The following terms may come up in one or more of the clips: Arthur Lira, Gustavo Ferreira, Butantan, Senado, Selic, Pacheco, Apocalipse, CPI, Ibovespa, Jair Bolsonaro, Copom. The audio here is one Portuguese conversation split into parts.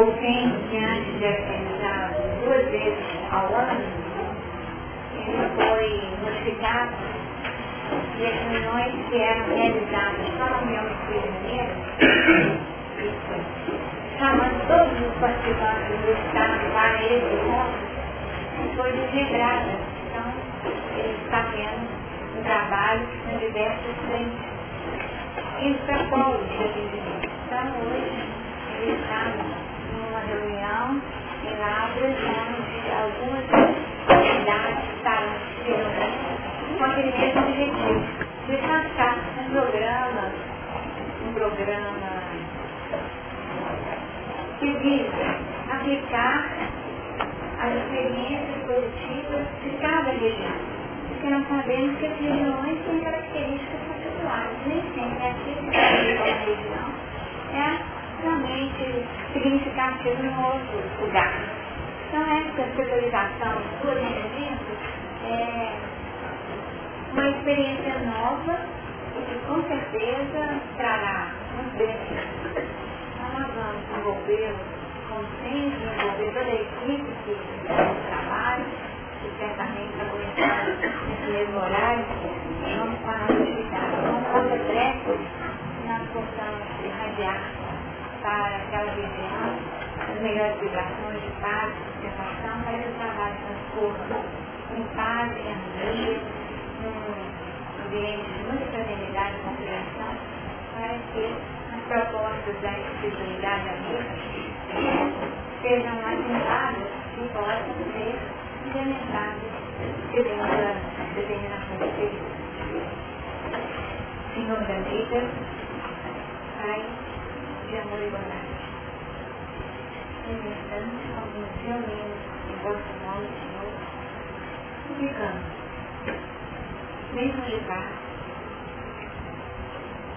ou tem diante de acertar 2 vezes ao ano, ele foi notificado e as reuniões que eram realizadas para a União dos Prisioneiros, chamando todos os participantes do Estado para esse encontro, foi desregrada. Então, ele está vendo um trabalho em diversos frentes. Isso é qual o dia de hoje? Então, hoje, ele está numa reunião em Lavras, onde algumas unidades estarão se com aquele mesmo objetivo, de passar um programa que visa aplicar as experiências positivas de cada região. Porque nós sabemos que as regiões têm características particulares, nem sempre é aquilo que é a região é realmente significativo em outro lugar. Então, essa setorização do orientamento é uma experiência nova e que com certeza trará um benefício. Vamos envolver o consenso, envolver toda a equipe que trabalha, que certamente está começando nesse mesmo horário, vamos com a nossa atividade, vamos fazer breve, nós possamos irradiar para aquela região as melhores vibrações de paz, de sensação, para que o trabalho transcorra em paz, em harmonia, num ambiente de muita fraternidade e compreensão, para que propostas da espiritualidade amiga sejam agendadas e possam ser implementadas segundo a determinação do Senhor. Senhor da vida, Pai de amor e bondade, representamos como seu mesmo em vosso nome, Senhor, indicamos, mesmo de paz,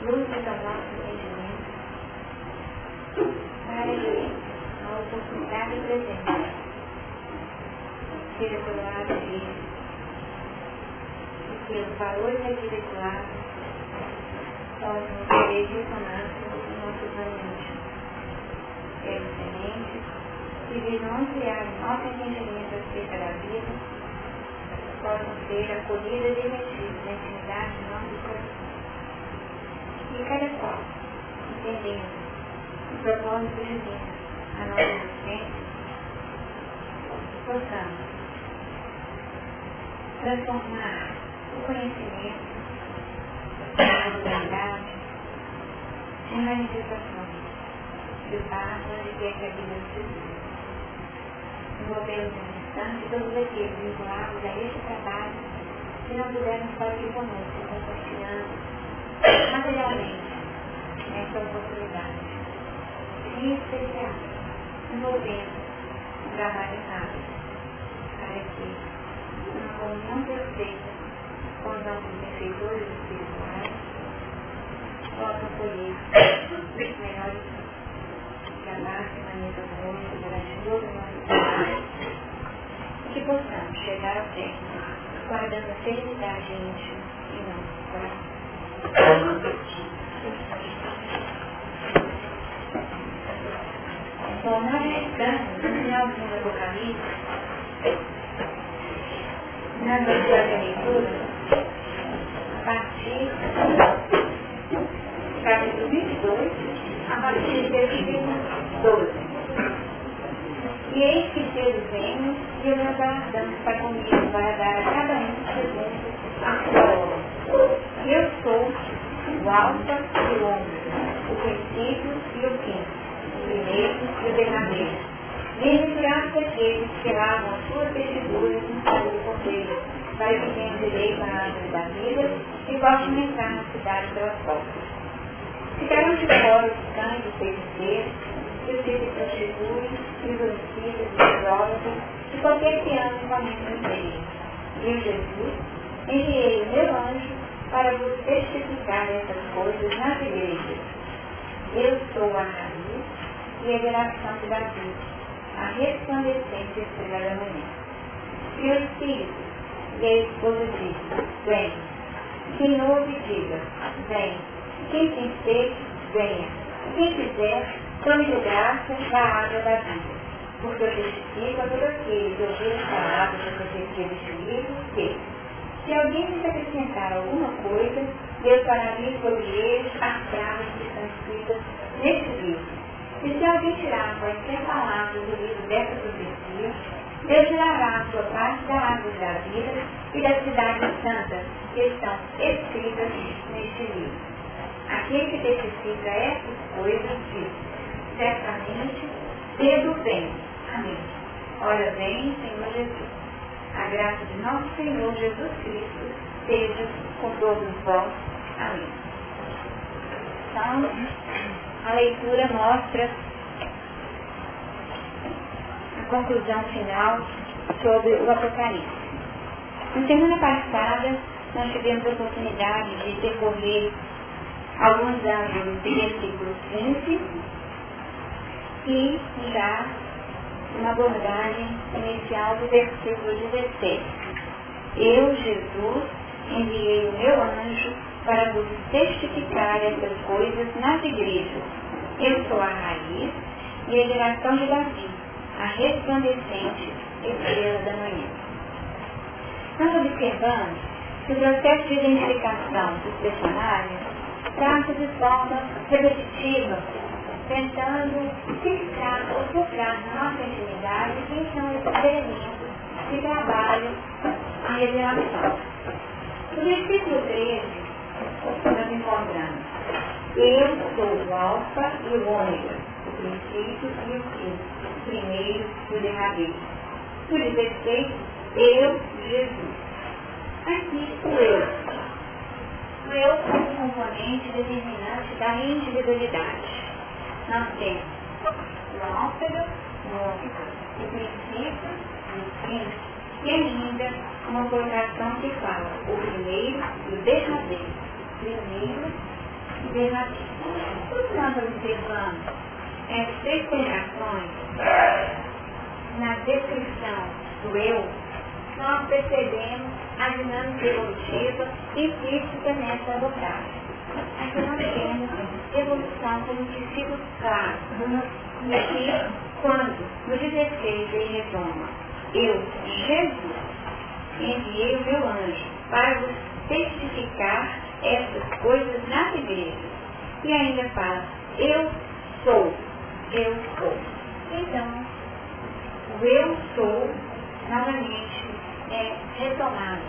luzes ao nosso entendimento, para que a oportunidade presente seja coroada de Deus e que os valores espirituais possam ter ressonância em nossos ambientes, serem sementes que virão ampliar nosso entendimento acerca da vida, possam ser acolhidas e retidas na intimidade de nossos corações. E cada qual, entendendo o propósito de mim, a nossa existência, possamos transformar o conhecimento, a autoridade, em manifestações de paz onde quer que a vida se viva. Envolvemos no instante todos aqueles vinculados a este trabalho que não puderam estar aqui conosco, compartilhando materialmente esta oportunidade. E especial, envolvendo o trabalho rápido, para que uma comunhão perfeita com os nossos benfeitores espirituais possam colher os melhores trabalhos e maneiras boas durante todo o nosso trabalho e que possamos chegar ao término guardando a felicidade íntima em nosso coração. Bom, nós estamos no finalzinho do Apocalipse, na nossa leitura, a partir do capítulo 22, a partir do versículo 12. E eis que Deus vem e eu aguardamos para comigo, para dar a cada um segundo a sua obra. Eu sou o Alfa e o Ômega, o princípio e o fim. Primeiro e o derradeiro. Bem-aventurados aqueles que lavam as suas vestiduras no fogo do Cordeiro, para que tenham direito à árvore da vida e possam entrar na cidade pelas portas. Ficaram de fora os cães, os feiticeiros, os filhos de prostitutas, os homicídios, os idólatras e qualquer que anda com a mente inteira. E eu, Jesus, enviei o meu anjo para vos testificar essas coisas nas igrejas. Eu sou a raiz e a geração de Davi, a resplandecente estrela da manhã. E o Espírito e a esposa diz, vem. Quem ouve, diga, vem. Quem tem sede, venha. Quem quiser, conjugar-se com a água da vida, porque eu testifico a todo aquele que ouvir as palavras da profecia deste livro, que, se alguém lhes acrescentar alguma coisa, Deus fará vir sobre eles as pragas que estão escritas neste livro. E se alguém tirar qualquer palavra do livro dessa profecia, Deus tirará a sua parte da árvore da vida e da cidade santa, que estão escritas neste livro. Aquele que testifica essas coisas diz, certamente, cedo vem. Amém. Ora vem, Senhor Jesus. A graça de nosso Senhor Jesus Cristo seja com todos vós. Amém. Então, a leitura mostra a conclusão final sobre o Apocalipse. Na semana passada, nós tivemos a oportunidade de percorrer alguns ângulos do versículo 15 e já uma abordagem inicial do versículo 17. Eu, Jesus, enviei o meu anjo para vos testificar essas coisas nas igrejas. Eu sou a raiz e a geração de Davi, a resplandecente estrela da manhã. Nós observamos que o processo de identificação dos personagens trata de forma repetitiva, tentando fixar ou focar na nossa intimidade quem são esses elementos que trabalham a revelação. No versículo 13, nós encontramos: eu sou o alfa e o ômega, o princípio e o fim, o primeiro e o derradeiro. No 16, eu, Jesus. Aqui o eu. O eu é um componente determinante da individualidade. Nós temos o alfa e o ômega, o princípio e o fim, e ainda uma colocação que fala o primeiro e o derradeiro. Primeiro e derradeiro. O que nós observamos é as três colocações na descrição do eu. Nós percebemos a dinâmica evolutiva implícita nessa abordagem. Aqui nós temos evolução como princípio claro. E aqui, quando no 16 ele retoma: eu, Jesus, enviei o meu anjo para vos testificar essas coisas nas igrejas. E ainda fala: eu sou, eu sou. Então, o eu sou, novamente, é retomado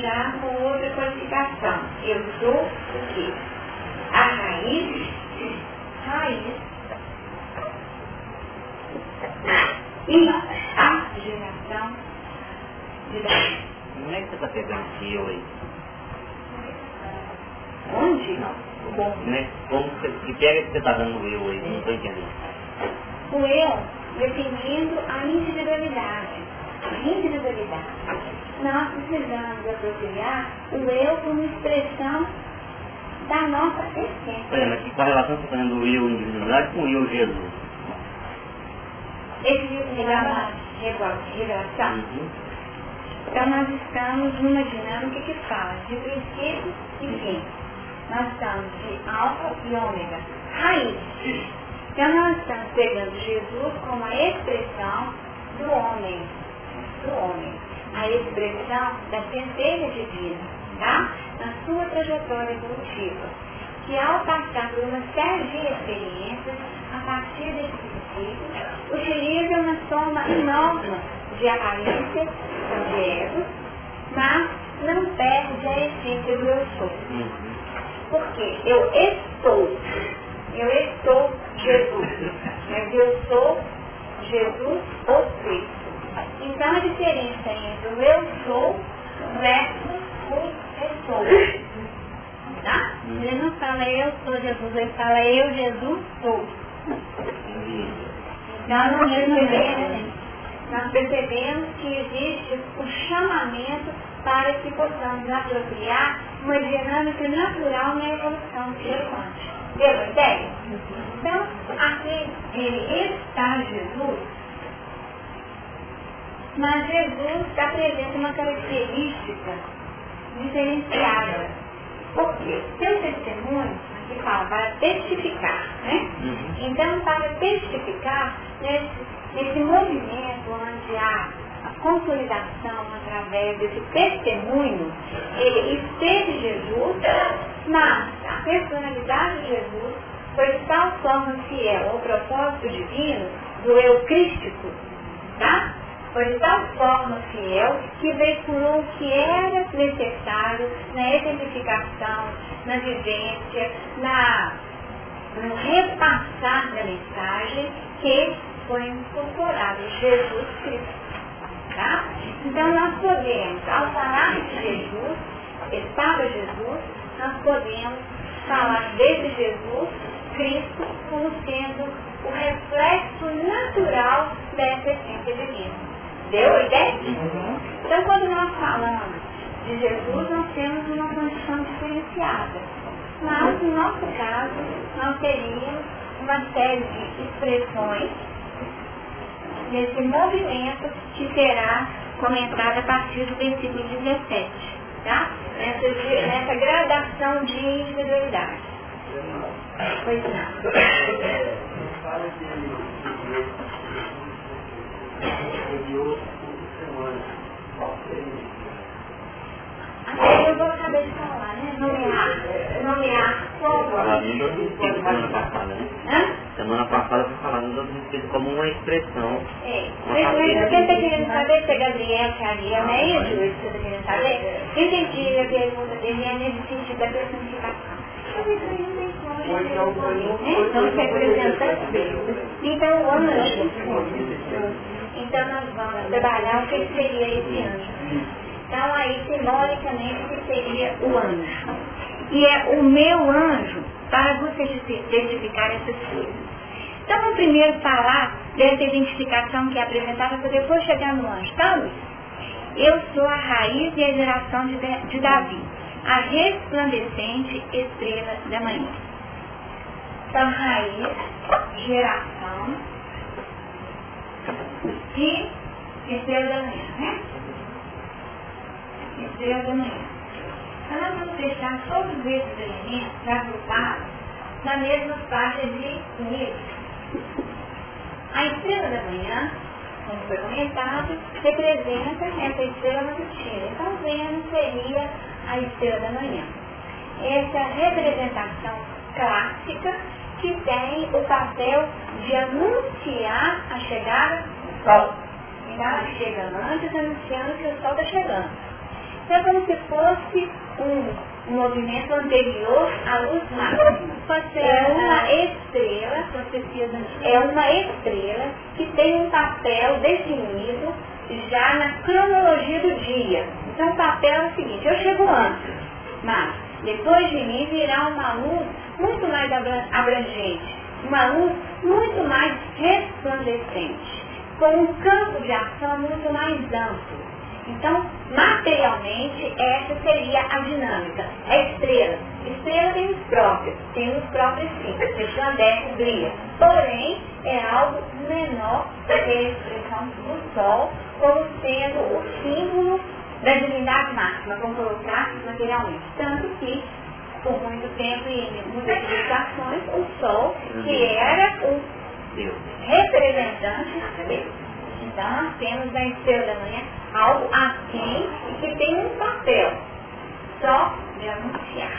já com outra qualificação. Eu sou o quê? A raiz e a geração de Davi. Não é que você está pegando aqui eu aí? Onde? Não. Bom. Né? Como que pega que você está dando o eu aí? Não estou entendendo. O eu definindo a individualidade. A individualidade. Nós precisamos apropriar o eu como expressão da nossa essência. Por exemplo, aqui com a relação que você está dando o eu individualidade com o eu Jesus. Esse relação. Então nós estamos numa dinâmica que fala de princípio e fim. Nós estamos de alfa e ômega, raiz. Então nós estamos pegando Jesus como a expressão do homem, a expressão da centelha divina, tá? Na sua trajetória evolutiva, que ao passar por uma série de experiências, a partir desse princípio, utiliza uma soma enorme de aparência, de ego, mas não perde a essência do eu sou. Porque eu estou Jesus, mas eu sou Jesus ou Cristo. Então a diferença entre o eu sou versus o eu sou. Tá? Ele não fala eu sou Jesus, ele fala eu Jesus sou. Então nós percebemos que existe o chamamento para que possamos apropriar uma dinâmica natural na evolução filosófica. Deu ideia? Então, aqui ele está Jesus, mas Jesus apresenta uma característica diferenciada. Porque seu testemunho, aqui fala, para testificar, né? Então, para testificar nesse movimento onde há a consolidação através desse testemunho, ele esteve Jesus, mas a personalidade de Jesus foi de tal forma fiel ao propósito divino do eu crístico, tá? Foi de tal forma fiel que veiculou o que era necessário na exemplificação, na vivência, no repassar da mensagem que foi incorporada em Jesus Cristo. Tá? Então nós podemos, ao falar de Jesus, estava Jesus, nós podemos falar desse Jesus Cristo como sendo o reflexo natural dessa essência divina. Deu a ideia? Uhum. Então, quando nós falamos de Jesus, nós temos uma condição diferenciada. Mas, no nosso caso, nós teríamos uma série de expressões nesse movimento que será comentado a partir do versículo 17, tá? Nessa gradação de individualidade. Pois não. Até eu vou saber de falar, né? Nomear como? Semana passada foi falado do sentido como uma expressão. É. Mas você está querendo saber se é Gabriel, se é Ariel, não é isso que você está querendo saber? Eu entendi a pergunta dele, é nesse sentido da personificação. Então, se apresentando bem. Então, o anjo. Então, nós vamos trabalhar o que seria esse anjo. Então, aí, simbolicamente, que seria o anjo. E é o meu anjo para você identificar essas coisas. Então, vamos primeiro falar dessa identificação que é apresentada para depois chegar no anjo. Então, eu sou a raiz e a geração de Davi, a resplandecente estrela da manhã. Então, raiz, geração... E estrela da manhã, né? Estrela da manhã. Então, nós vamos deixar todos esses elementos agrupados na mesma página de um livro. A estrela da manhã, como foi comentado, representa essa estrela matutina. Então, Vênus seria a estrela da manhã. Essa representação clássica que tem o papel de anunciar a chegada do sol. Então, ela chega antes, anunciando que o sol está chegando. Então, é como se fosse um movimento anterior à luz máxima. É uma estrela que tem um papel definido já na cronologia do dia. Então, o papel é o seguinte: eu chego antes, mas depois de mim virá uma luz muito mais abrangente, uma luz muito mais resplandecente, com um campo de ação muito mais amplo. Então, materialmente, essa seria a dinâmica. A estrela. Estrela tem os próprios. Tem os próprios, sim. Resplandece, brilha. Porém, é algo menor que a expressão do sol, como sendo o símbolo da divindade máxima, vamos colocar materialmente. Tanto que, por muito tempo e em muitas situações, o sol, que era o representante de Deus. Então, nós temos na estrela da manhã algo assim, que tem um papel só de anunciar.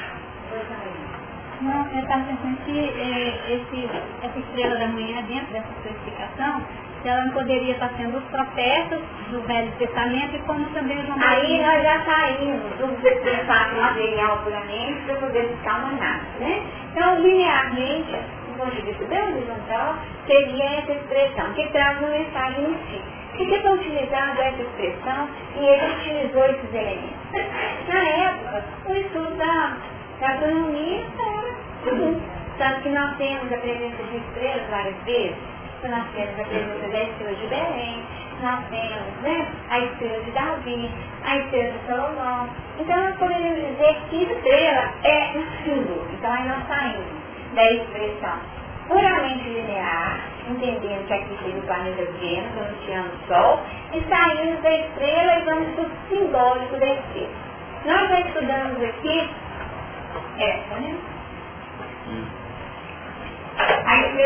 Não, eu estava pensando que essa estrela da manhã, dentro dessa especificação, ela não poderia estar sendo os profetas do Velho Testamento, como também os homens. Aí nós já saímos do fato material puramente para poder buscar uma nave, né? Então, linearmente, do ponto de vista bem horizontal, seria essa expressão, que traz uma mensagem em si. O que foi utilizado essa expressão e ele utilizou esses elementos? Na época, o estudo da astronomia era comum. Tanto que nós temos a presença de estrelas várias vezes. Nós temos a presença da estrela de Belém, nós temos, né, a estrela de Davi, a estrela de Salomão. Então, nós podemos dizer que estrela é um símbolo. Então, aí nós saímos da expressão puramente linear, entendendo que aqui tem o planeta Vênus, anunciando o Sol, e saímos da estrela e vamos para o simbólico da estrela. Nós já estudamos aqui essa, né? A estrela versículo de 5 do 11 se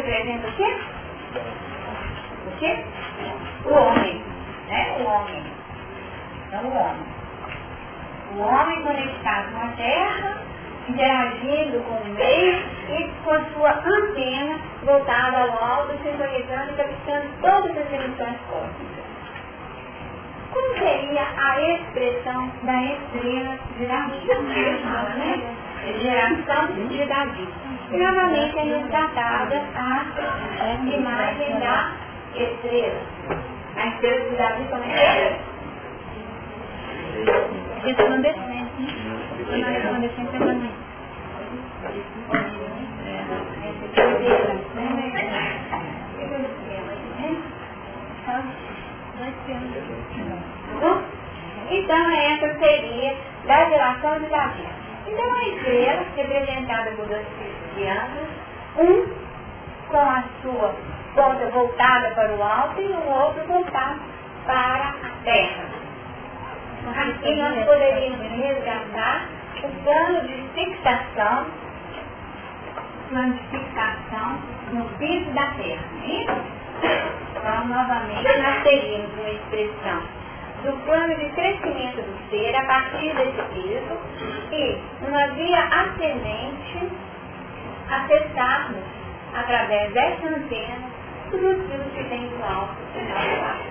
apresenta o quê? O quê? O homem, né? O homem. Então, o homem. O homem conectado com a terra, interagindo com o meio e com a sua antena voltada ao alto, sintonizando e captando todas as emissões cósmicas. Como seria a expressão da estrela de Davi? Né? Geração de Davi. E novamente é resgatada a imagem da estrela. A estrela de Davi como é? Então essa seria da geração de Davi. Então a estrela representada por dois cristianos, um com a sua ponta voltada para o alto e o outro voltado para a terra. Aqui nós poderíamos resgatar o plano de fixação, no piso da terra. Então, novamente, nós teríamos uma expressão do plano de crescimento do ser a partir desse piso e, numa via ascendente, acessarmos, através dessa antena, os motivos que tem no alto e no baixo.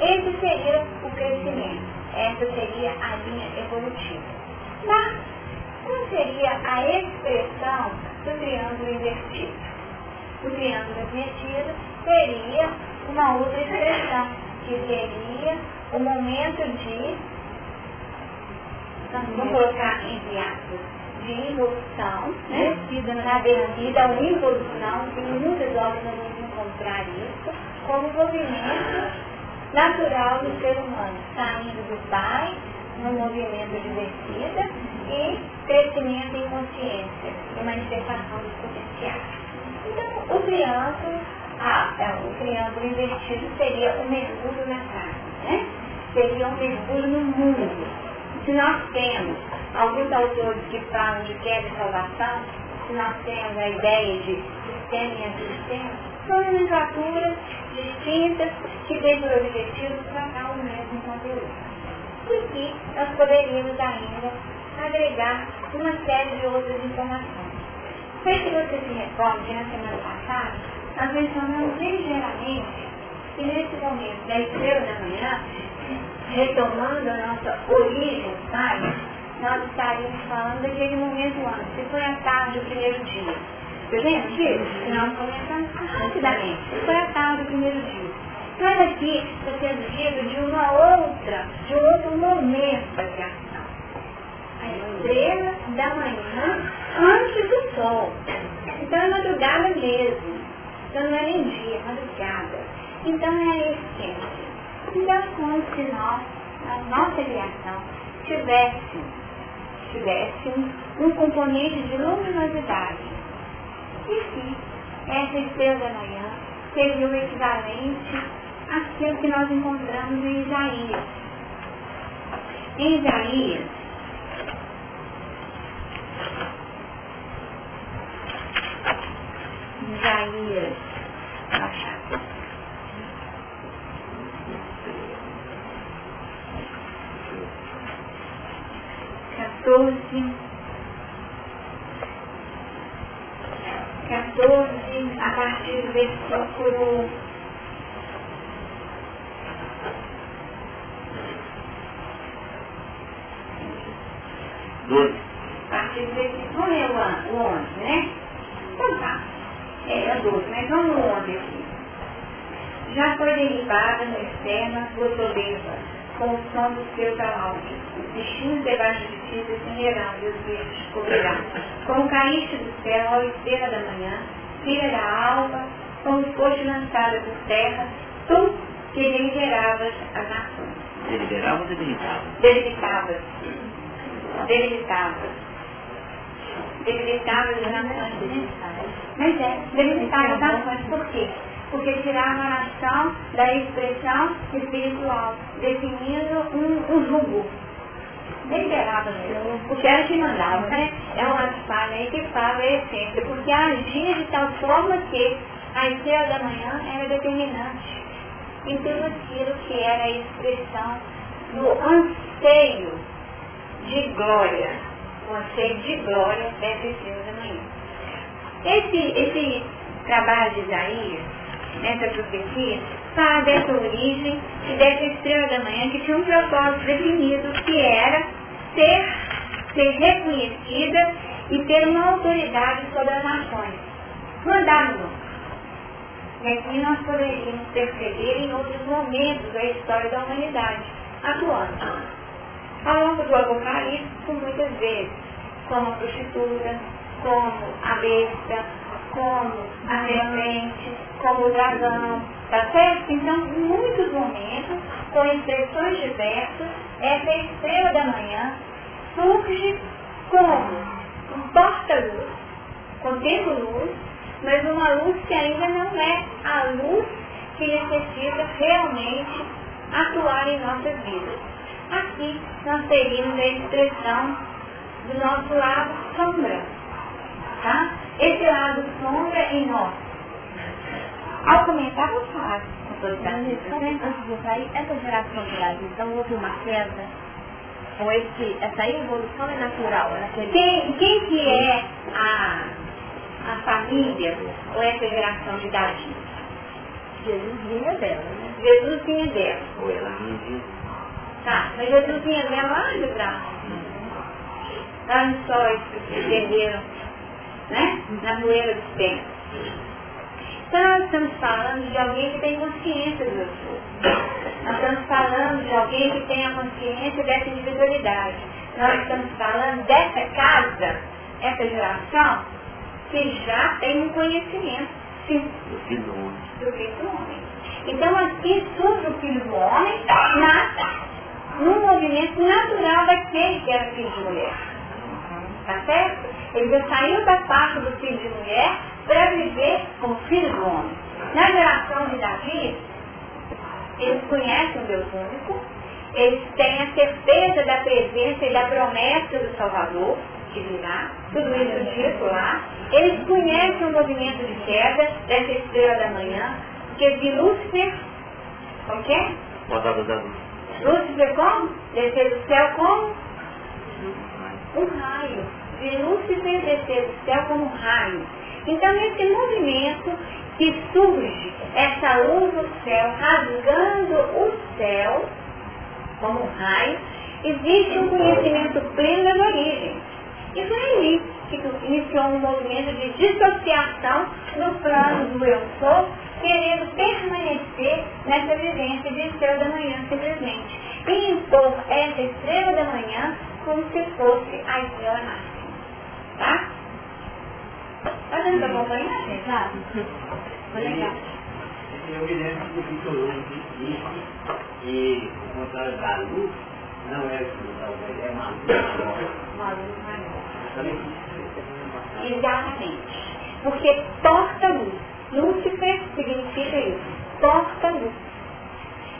Esse seria o crescimento, essa seria a linha evolutiva. Mas, qual seria a expressão do triângulo invertido? O triângulo invertido seria uma outra expressão, que seria o momento de, vamos colocar entre aspas, de involução, né? Na verdade, a involução, tem muitas obras não vão encontrar isso, como movimento natural do ser humano, saindo do pai, no movimento de descida e crescimento em consciência, e manifestação dos potenciais. Então, o triângulo invertido seria um mergulho na carne, né? Seria um mergulho no mundo. Se nós temos alguns autores que falam de queda e salvação, se nós temos a ideia de sistema e antissistema, são nomenclaturas distintas que têm o objetivo de tratar o mesmo conteúdo. E que nós poderíamos ainda agregar uma série de outras informações. Sei que você se recorde, na semana passada, nós mencionamos ligeiramente que nesse momento, 10h da manhã, retomando a nossa origem, sabe, nós estaríamos falando daquele momento antes, que foi a tarde do primeiro dia. Eu lembro disso? Nós começamos rapidamente. Foi a tarde do primeiro dia. Mas aqui está sendo dito de um outro momento da criação. A estrela da manhã antes do sol. Então é madrugada mesmo. Então não é nem dia, é madrugada. Então é essência. Então, como se nós, a nossa criação, tivesse um componente de luminosidade. E sim, essa estrela da manhã seria o equivalente àquilo que nós encontramos em Isaías. Em Isaías, Isaías 14, a partir do versículo 12. A partir do versículo 11, né? Então tá. É 12, mas vamos no 11 aqui. Já foi derribada no externo fortaleza, com o som dos seus alaudes. Os bichinhos debaixo de ti descenderão e os bichos te cobrirão. Como caíste do céu ao estrela da manhã, filha da alva, como foste lançada por terra, tu que deliberavas as nações. Deliberavas ou debilitavas? Debilitavas as nações. Mas é, debilitavas as nações, por quê? Porque tirava a nação da expressão espiritual, definindo um jugo. Deliberava mesmo, porque era que mandava, né? é uma falha que fala é sempre, porque agia de tal forma que às 6 da manhã era determinante em tudo aquilo que era a expressão do anseio de glória. O anseio de glória deve ser da manhã. Esse trabalho de Isaías, nessa profecia, fala dessa origem e dessa estrela da manhã que tinha um propósito definido, que era ser reconhecida e ter uma autoridade sobre as nações. Mandar-nos. E aqui nós poderíamos perceber em outros momentos da história da humanidade, atuando. Ao longo do Apocalipse, por muitas vezes, como a prostituta, como a besta, como a serpente, como o dragão, tá certo? Então, em muitos momentos, com expressões diversas, essa estrela da manhã surge como um porta-luz, contendo-luz, mas uma luz que ainda não é a luz que necessita realmente atuar em nossas vidas. Aqui nós teríamos a expressão do nosso lado sombra. Tá? Esse lado sombra em nós. Ao comentar, vou falar. Essa geração de Brasil, então houve uma queda? Ou essa evolução é natural? Quem que é a família, ou essa geração de Davi? Jesus vinha dela, né? Jesus vinha dela. Ou ela vinha de Jesus. Tá, mas Jesus vinha dela lá de trás. Lá nos sóis que se perderam, né? Na poeira dos tempos. Então, nós estamos falando de alguém que tem consciência do outro. Nós estamos falando de alguém que tem a consciência dessa individualidade. Nós estamos falando dessa casa, essa geração, que já tem um conhecimento, sim, do filho do homem. Então, aqui surge o filho do homem, num movimento natural daquele que era filho de mulher. Tá certo? Ele já saiu da parte do filho de mulher para viver com o filho do homem. Na geração de Davi, eles conhecem o Deus único, eles têm a certeza da presença e da promessa do Salvador, que virá, tudo isso dito lá. Eles conhecem o movimento de queda dessa estrela da manhã, que de Lúcifer, como que é? Lúcifer como? Descer do céu como? Um raio. De Lúcifer descer do céu como um raio. Então, esse movimento que surge, essa luz do céu, rasgando o céu como um raio, existe um conhecimento pleno da origem. E foi ali que iniciou um movimento de dissociação no plano do eu sou, querendo permanecer nessa vivência de estrela da manhã simplesmente. E impor essa estrela da manhã como se fosse a estrela máxima. Tá? Tá dando acompanhar, gente? Tá? Foi legal. Eu me lembro do Vitor e o contrário da luz não é o que é uma luz maior. Exatamente. Porque porta-luz. Lúcifer significa isso. Porta-luz.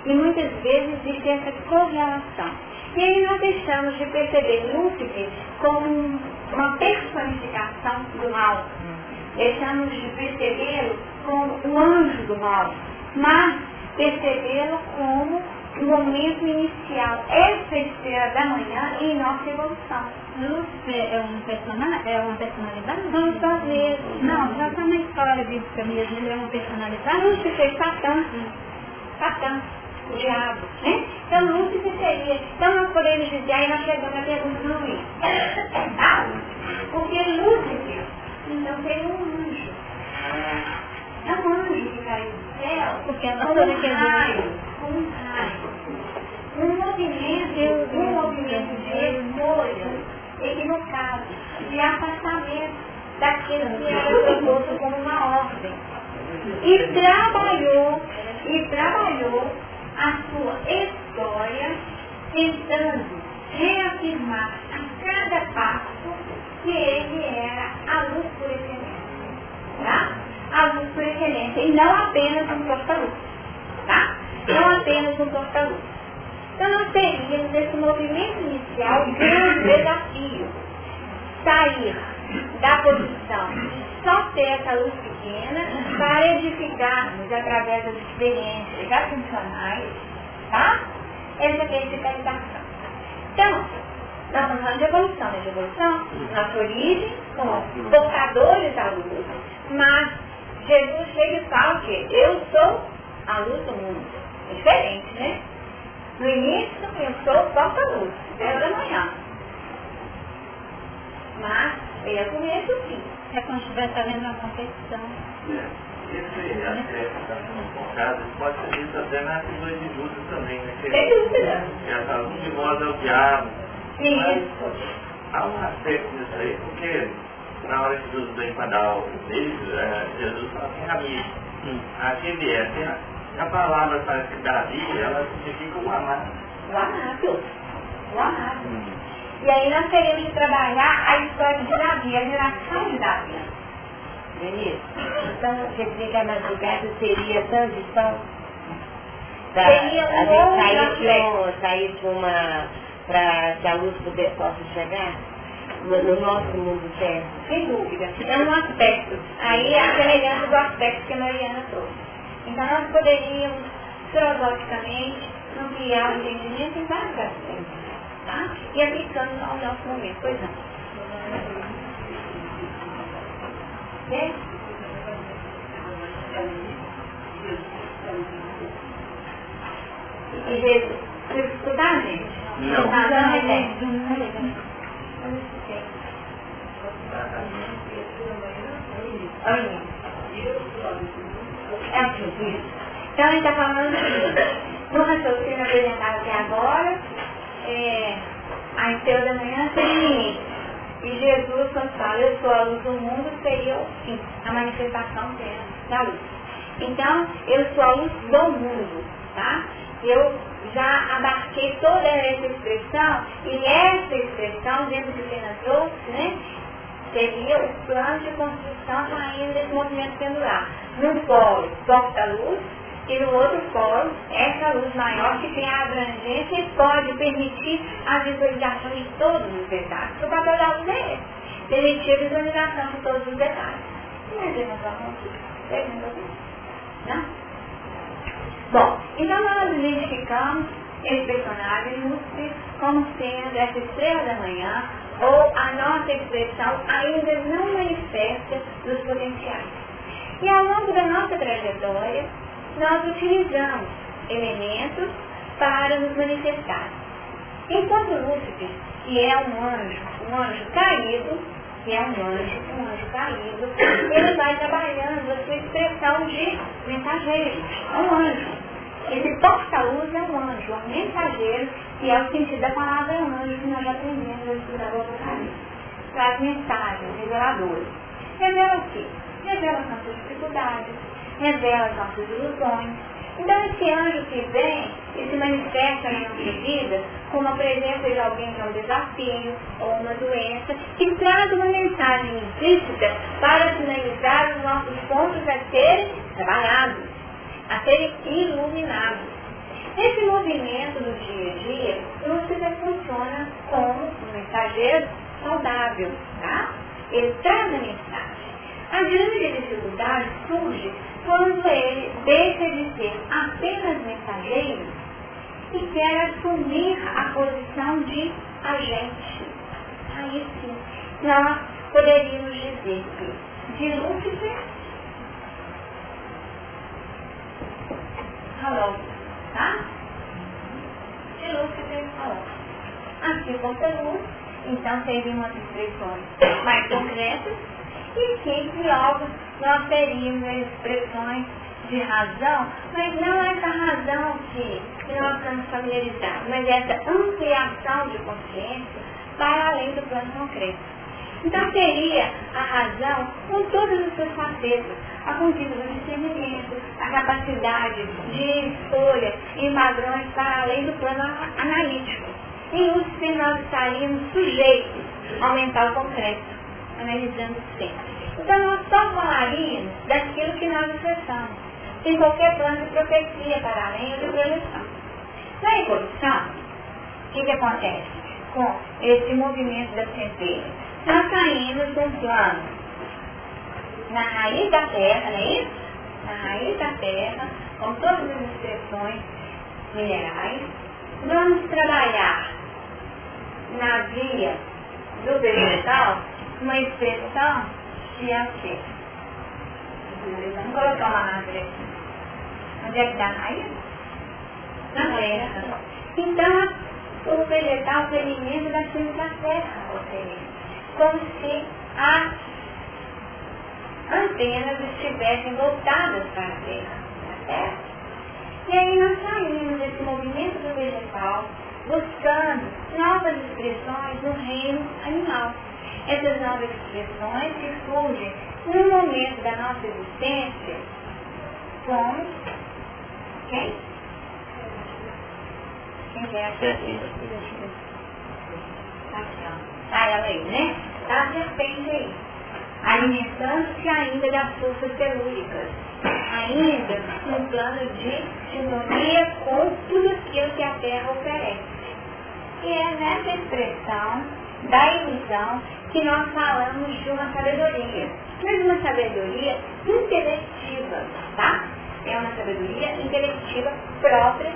E muitas vezes existe essa correlação. E aí nós deixamos de perceber Lúcifer como uma personificação do mal. Deixamos de percebê-lo como um anjo do mal. Mas percebê-lo como o momento inicial, essa estrela da manhã em nossa evolução. Lúcifer é um personagem? É uma personalidade? Não, só mesmo. Não, já está na história bíblica mesmo. Ele é uma personalidade. Lúcifer, Satã. Satã, o diabo. Né? Então, Lúcifer seria. Então, nós podemos dizer, aí nós chegamos à pergunta do Luís. Tá? Porque Lúcifer, então, tem um anjo. É um anjo que caiu do céu. Porque a nossa hora que é um movimento de escolha equivocado, de afastamento daquilo que era proposto como uma ordem. E trabalhou a sua história tentando reafirmar a cada passo que ele era a luz por excelência. Tá? A luz por excelência. E não apenas um porta-luz. Tá? Não apenas um porta-luz. Então, nós teríamos esse movimento inicial de um desafio. sair da posição de só ter essa luz pequena para edificarmos através das experiências já funcionais, tá? Essa é a digitalização. Então, nós estamos falando de evolução, né? De evolução, nossa origem, como portadores da luz, mas Jesus chega e fala que eu sou a luz do mundo. É diferente, né? No início, eu sou porta-luz, 10 da manhã. Mas, eu ia comer isso sim. É como se estivesse havendo uma competição. Esse acesso está sendo colocado, pode ser visto até na figura de Judas também, né? Sem dúvida. Essa luz de nós é o diabo. Isso. Há um aspecto nisso aí, porque na hora que Jesus vem para dar o beijo, Jesus fala assim, amigo, aqui vier, a palavra para Davi, ela significa o amado. O amado. O amado. E aí nós teremos que trabalhar a história de Davi, a geração de Davi. Beleza? Então, você dizer que a madrugada seria transição? Seria um outro aspecto. Sair de uma... para que a luz possa chegar no nosso mundo terra. Sem dúvida. É um aspecto. Aí a semelhança do aspecto que a Mariana trouxe. Então, nós poderíamos, filosoficamente, ampliar o entendimento em vários aspectos, tá? E aplicando ao nosso momento. Pois não. É? E Jesus, você estudar, gente? Não. Não, não. É difícil. Então, ele está falando que no raciocínio apresentado até agora, às 6 da manhã seria o início. E Jesus, quando fala, eu sou a luz do mundo, seria o fim, a manifestação da luz. Então, eu sou a luz do mundo, tá? Eu já abarquei toda essa expressão, e essa expressão, dentro do que nós trouxe, né? Seria o plano de construção ainda desse movimento pendular. Num polo, porta-luz, e no outro polo, essa luz maior que tem a abrangência e pode permitir a visualização de todos os detalhes. O papel da luz é esse, permitir a visualização de todos os detalhes. Mas eu não estou aqui. Não? Bom, então nós identificamos esse personagem como sendo essa estrela da manhã, ou a nossa expressão ainda não manifesta dos potenciais. E ao longo da nossa trajetória, nós utilizamos elementos para nos manifestar. Enquanto Lúcifer, que é um anjo caído, ele vai trabalhando a sua expressão de mensageiro, um anjo. Esse porta-luz é um anjo, um mensageiro, que é o sentido da palavra anjo que nós já aprendemos a estudar o Apocalipse. Traz mensagens reveladoras. Revela o quê? Revela as nossas dificuldades, revela as nossas ilusões. Então, esse anjo que vem e se manifesta na nossa vida como a presença de alguém que é um desafio ou uma doença, que traz uma mensagem implícita para sinalizar os nossos pontos a serem trabalhados, a serem iluminados. Esse movimento do dia a dia, Lúcifer funciona como um mensageiro saudável, tá? Ele traz a mensagem. A grande dificuldade surge quando ele deixa de ser apenas mensageiro e quer assumir a posição de agente. Aí sim, nós poderíamos dizer que de Lúcifer falou, tá? De Lúcifer falou. Aqui volta a luz, então seria umas expressões mais concretas, e aqui, logo, nós teríamos expressões de razão, mas não essa razão que nós estamos familiarizados, mas essa ampliação de consciência para além do plano concreto. Então, seria a razão com todas as suas facetas, a conquista do discernimento, a capacidade de escolha e padrões para além do plano analítico. Em último, nós estaríamos sujeitos ao mental concreto, analisando sempre. Então, nós só falaríamos daquilo que nós expressamos, sem qualquer plano de profecia para além da projeção. Na evolução, o que acontece com esse movimento da centelha? está caindo de um plano na raiz da terra, não é isso? Na raiz da terra, com todas as expressões minerais. Vamos trabalhar na via do vegetal uma expressão de alquê. Vamos colocar uma árvore aqui. Onde é que dá a raiz? Na terra. Então, o vegetal foi alimento das coisas da terra, ou seja, como se as antenas estivessem voltadas para a terra, na terra. E aí nós saímos desse movimento do vegetal, buscando novas expressões no reino animal. Essas novas expressões que surgem no momento da nossa existência com quem? Tá ela aí, né? Tá a serpente aí, alimentando-se ainda das forças telúricas, ainda no plano de sintonia com tudo aquilo que a Terra oferece. E é nessa expressão da ilusão que nós falamos de uma sabedoria, mas uma sabedoria intelectiva, tá? É uma sabedoria intelectiva própria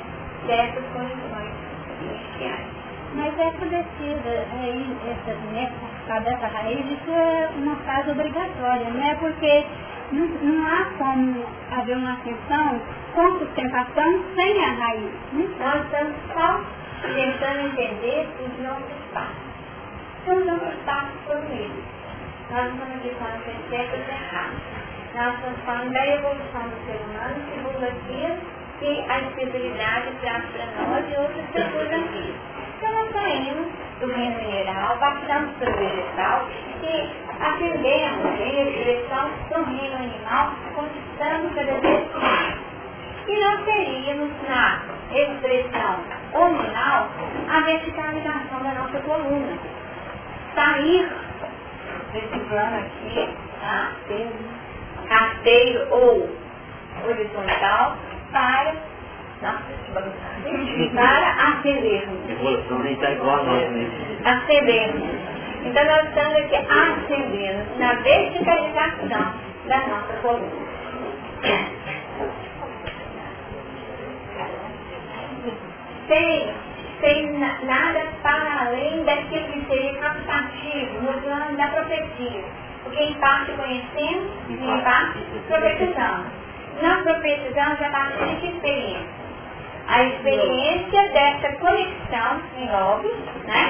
dessas condições. Mas é precisa, né, participar dessa raiz, isso é uma fase obrigatória, né? Porque não há como haver uma ascensão com sustentação sem a raiz. Né? Nós estamos só tentando entender os nossos passos. Os nossos passos foram eles. Nós estamos falando de certas erradas. Nós estamos falando da evolução do ser humano, segundo aqui, que a disponibilidade traz para nós e outras pessoas aqui. Então, nós saímos do reino mineral, passamos pelo vegetal e atendemos a expressão do reino animal, conquistando cada vez mais. E nós teríamos na expressão hormonal a verticalização da nossa coluna. Sair desse plano aqui, tá? Carteiro ou horizontal, para, ascendermos. Evolução nem está igual a nós mesmo. Ascendermos. Então nós estamos aqui ascendendo na verticalização da nossa coluna. Sem nada para além daquilo que seria captativo no plano da profecia. Porque em parte conhecemos e em parte profetizamos. Nós profetizamos a partir de experiência. A experiência dessa conexão em óbvio, né?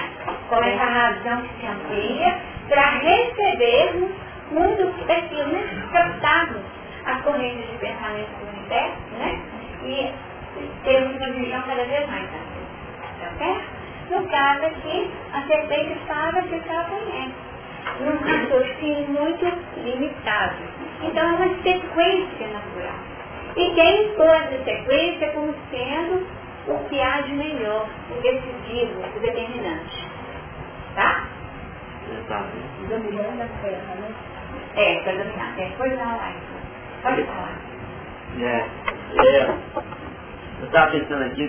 Com essa razão que se amplia, para recebermos muito daquilo, né? Captarmos as correntes de pensamento do universo, né? E termos uma visão cada vez mais ampla. Tá certo? No caso aqui, a serpente fala que ela conhece, num raciocínio muito limitado. Então é uma sequência natural. E quem impôs a sequência como sendo o que há de melhor, o decisivo, o determinante. Tá? Dominando a terra, né? É, para dominar a terra. Pois não, Laís. Pode falar. Eu estava pensando aqui,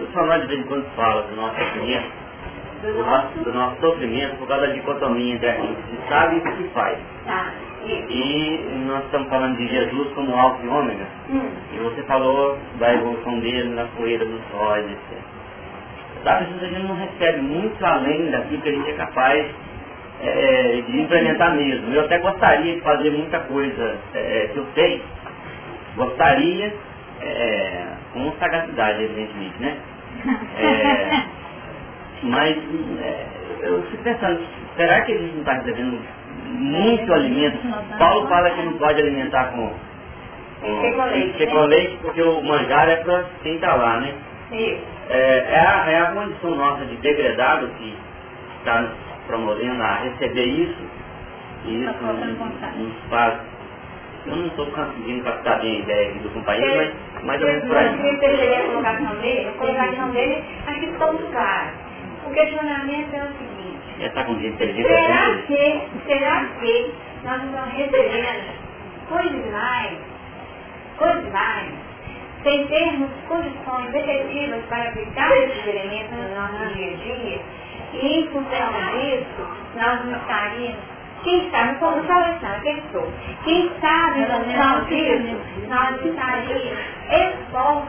os falantes de vez em quando falam do nosso sofrimento, do nosso sofrimento por causa da dicotomia entre aquilo que sabe e o que faz. Tá. E nós estamos falando de Jesus como alfa e ômega. E você falou da evolução dele na poeira dos sóis, etc. Sabe, a gente não recebe muito além daquilo que a gente é capaz de implementar mesmo. Eu até gostaria de fazer muita coisa que eu sei. Gostaria, com sagacidade, evidentemente, né? Mas eu fico pensando, será que a gente não está recebendo muito alimento? Paulo fala que não pode alimentar com leite, porque o manjar é para quem está lá, né? É a condição nossa de degradado que está nos promovendo a receber isso, e isso nos faz. Eu não estou conseguindo captar bem a ideia do companheiro, mas eu não estou. Eu queria perceber a colocação dele, acho que ficou muito claro. O questionamento é o seguinte: será que nós estamos recebendo coisas mais, sem termos condições efetivas para aplicar esses elementos no nosso dia a dia? E em função disso, nós não estaríamos, quem sabe, como faleceu a pessoa, quem sabe, nós estaríamos expostos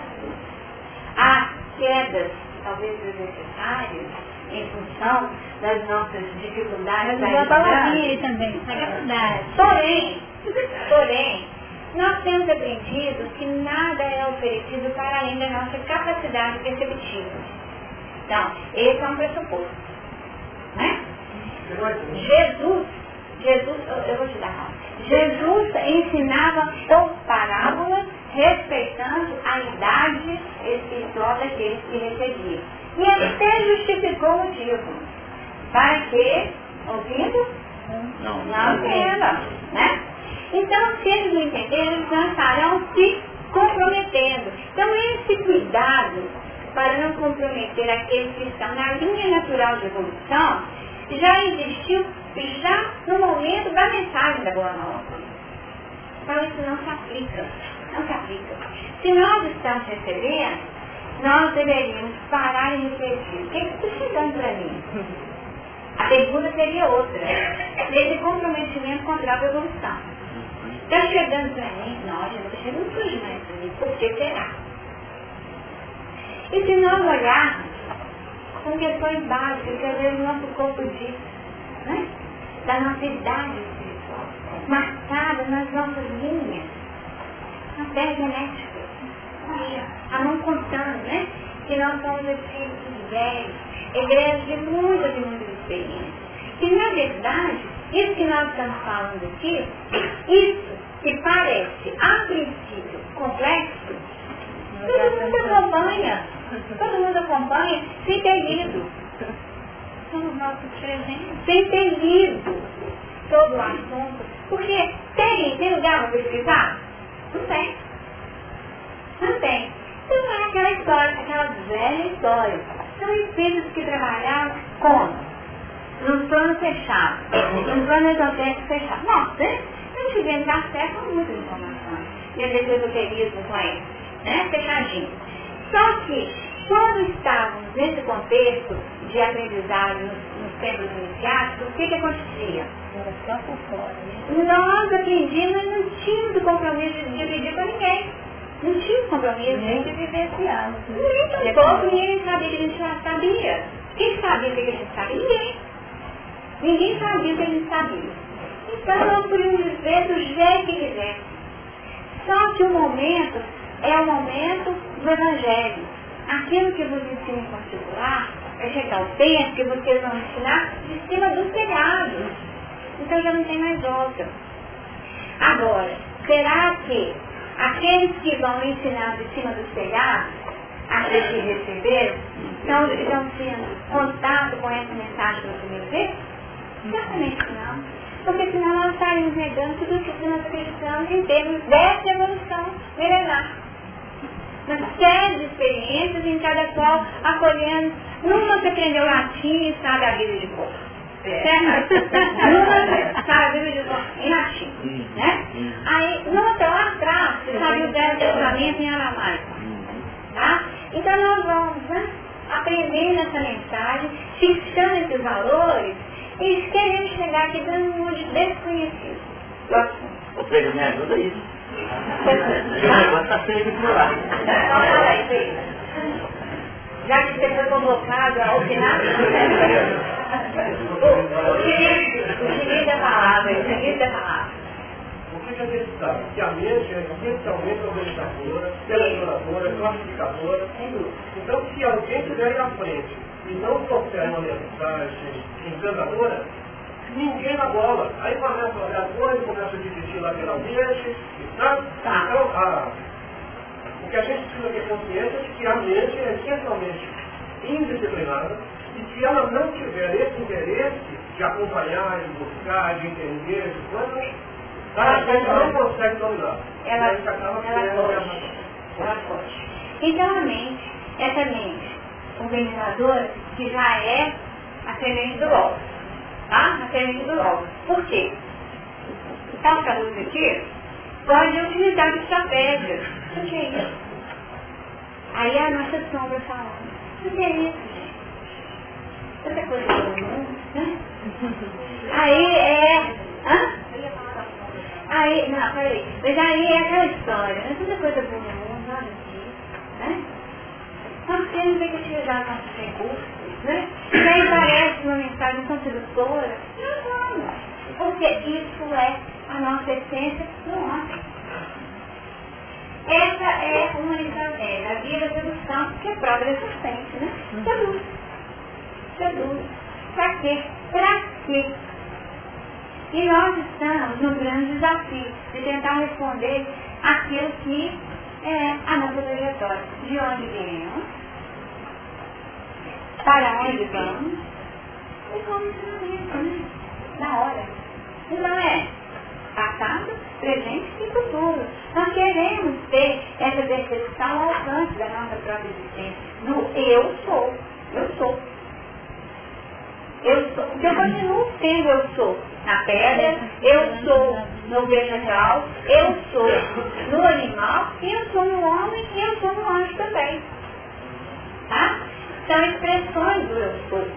a quedas, talvez desnecessárias, em função das nossas dificuldades da vida. Porém, nós temos aprendido que nada é oferecido para além da nossa capacidade perceptiva. Então, esse é um pressuposto. Né? Jesus, eu vou te dar uma. Jesus ensinava por parábolas, respeitando a idade espiritual daqueles que recebia. E até justificou o motivo. Para que, ouvindo, não entenda, né? Então, se eles não entenderem, eles não estarão se comprometendo. Então, esse cuidado para não comprometer aqueles que estão na linha natural de evolução já existiu já no momento da mensagem da Boa Nova. Então, isso não se aplica. Não se aplica. Se nós estamos recebendo, nós deveríamos parar e refletir. O que está chegando para mim? A pergunta seria outra. Desse comprometimento com a própria evolução. Está chegando para mim? Não, eu não chego tudo mais para mim. Por que será? E se nós olharmos com questões básicas, que às vezes o nosso corpo diz, né? Da nossa idade espiritual, marcada nas nossas linhas, até genéticas. Olha, a mão contando, né? Que nós somos espíritos velhos, egressos de muitas experiências. E na verdade, isso que nós estamos falando aqui, isso que parece, a princípio, complexo, todo mundo acompanha sem ter lido. Sem ter lido todo o assunto. Porque tem lugar para pesquisar? Não tem. Então é aquela história, aquela velha história. São espíritos que trabalharam como? Num plano fechado, num plano esotérico fechado. Nossa, né? A gente vem dar acesso a muitas informações. E às vezes o esoterismo com ele, né? Fechadinho. Só que, quando estávamos nesse contexto de aprendizado nos tempos iniciáticos, o que acontecia? Era só por fora, né? Nós aprendíamos, não tínhamos o compromisso de dividir com ninguém. Não tínhamos compromisso de vivenciar. Nem tão pouco, ninguém sabia que a gente já sabia. Quem sabia o que a gente sabia? Ninguém sabia o que ele sabia. Então, nós podíamos dizer do jeito que quiser. Só que o momento é o momento do Evangelho. Aquilo que vos ensina em particular, vai chegar o tempo que vocês vão ensinar de cima dos telhados. Então, já não tem mais outra. Agora, será que aqueles que vão ensinar de cima dos telhados, aqueles que receberam, estão tendo contato com essa mensagem do primeiro texto? Certamente não, porque senão nós estaremos negando tudo o que nós acreditamos em termos dessa evolução milenar. Nas séries experiências em cada qual acolhendo, numa você aprendeu latim e sabe a Bíblia de cor. Certo? Numa sabe a Bíblia de cor em latim, né? Aí, numa lá atrás, você sabe o Velho Testamento em aramaico, tá? Então nós vamos, né, aprendendo essa mensagem, fixando esses valores, e querendo chegar aqui dando um mundo desconhecido. O Pedro me ajuda isso. O negócio está sendo ignorado. Já que você foi convocado a opinar, o direito da palavra. O que a gente sabe? Que a mente é essencialmente organizadora, selecionadora, classificadora, tudo. Então, se alguém tiver na frente e não trouxer uma mensagem enganadora, ninguém na bola. Aí começa a olhar coisa, começa a dividir lateralmente, sabe? Tá. Então, o que a gente precisa ter consciência é que a mente é essencialmente indisciplinada e se ela não tiver esse interesse de acompanhar, de buscar, de entender, de coisas, a gente não consegue dominar. Ela pode. Então a mente, essa mente organizadora, que já é a semente do ovo, tá? A semente do ovo. Por quê? Então, para luz aqui, pode utilizar estratégias. O que é isso? Aí a nossa sombra falando. O que é isso, gente? Tanta coisa do mundo, né? Aí é... Hã? Aí, não, peraí. Mas aí é aquela história, né? Tanta coisa do mundo, nada disso, né? Nós temos que utilizar nossos recursos, né? E aí parece uma mensagem tão sedutora. Não vamos. Porque isso é a nossa essência do homem. Essa é uma estratégia, a via da sedução, que é própria existente, né? Seduz. Seduz. Pra quê? Pra quê? E nós estamos no grande desafio de tentar responder aquilo que é a nossa trajetória. De onde viemos, para onde vamos, e como estamos isso, né? Na hora. Então é passado, presente e futuro. Nós queremos ter essa percepção ao alcance da nossa própria existência. Do eu sou. Eu sou. Eu sou. Porque eu continuo sendo eu sou. Na pedra, eu sou no vegetal, eu sou no animal, e eu sou no homem, e eu sou no anjo também. Tá? São expressões do eu sou.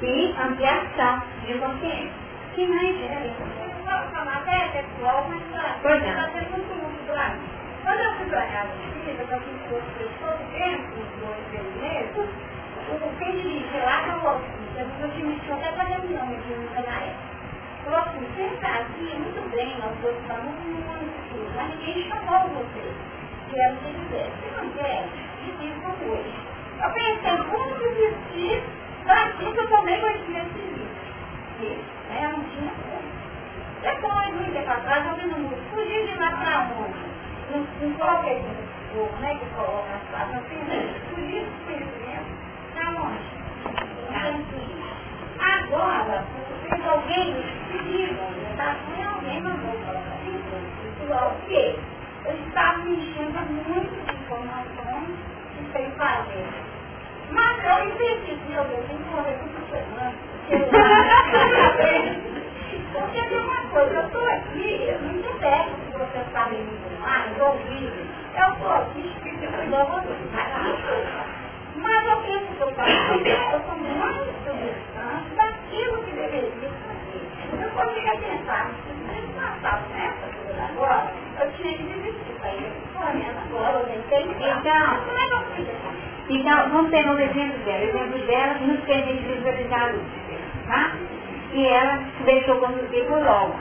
E ampliação de consciência. Que mais é isso? A matéria pessoal, mas ela tem muito mundo do lado. Quando eu fui olhar os filhos, eu fiz todo o tempo, os 2 meses, o que dirige lá que eu gosto. Eu dirijo até fazer um nome de um canaré. Eu falo assim, você está aqui muito bem, nós dois estamos muito, mas ninguém chamou você. E ela me dizer, se não quer, difícil como hoje. Eu pensei, como desistir daqui que eu também vou te servir? É, não tinha como. Depois, muito tempo atrás, eu vi no mundo, fugiu de lá para onde? Não coloquei no fogo, né, que coloca as patas assim, né? Fugiu de sentimento para onde? Agora, se alguém me pediu, tá? Se alguém mandou colocar assim, o quê? Eu estava me enchendo muito de informações e sem fazer. Mas eu entendi, meu Deus, tem que correr tudo semana. Porque tem uma coisa, eu estou aqui, eu não te pego se você está me mais ouvindo. Eu estou aqui, escrito por novo, mas eu penso que eu faço, eu estou muito interessante daquilo que deveria fazer. Eu consegui pensar, se eu passasse nessa coisa agora, eu tinha que desistir para ir agora, eu nem entendi. Então, como é que eu fui deixar? Então, vamos ter um exemplo dela. O exemplo dela nos permite visualizar a luz. Tá? E ela se deixou conduzir por Logos,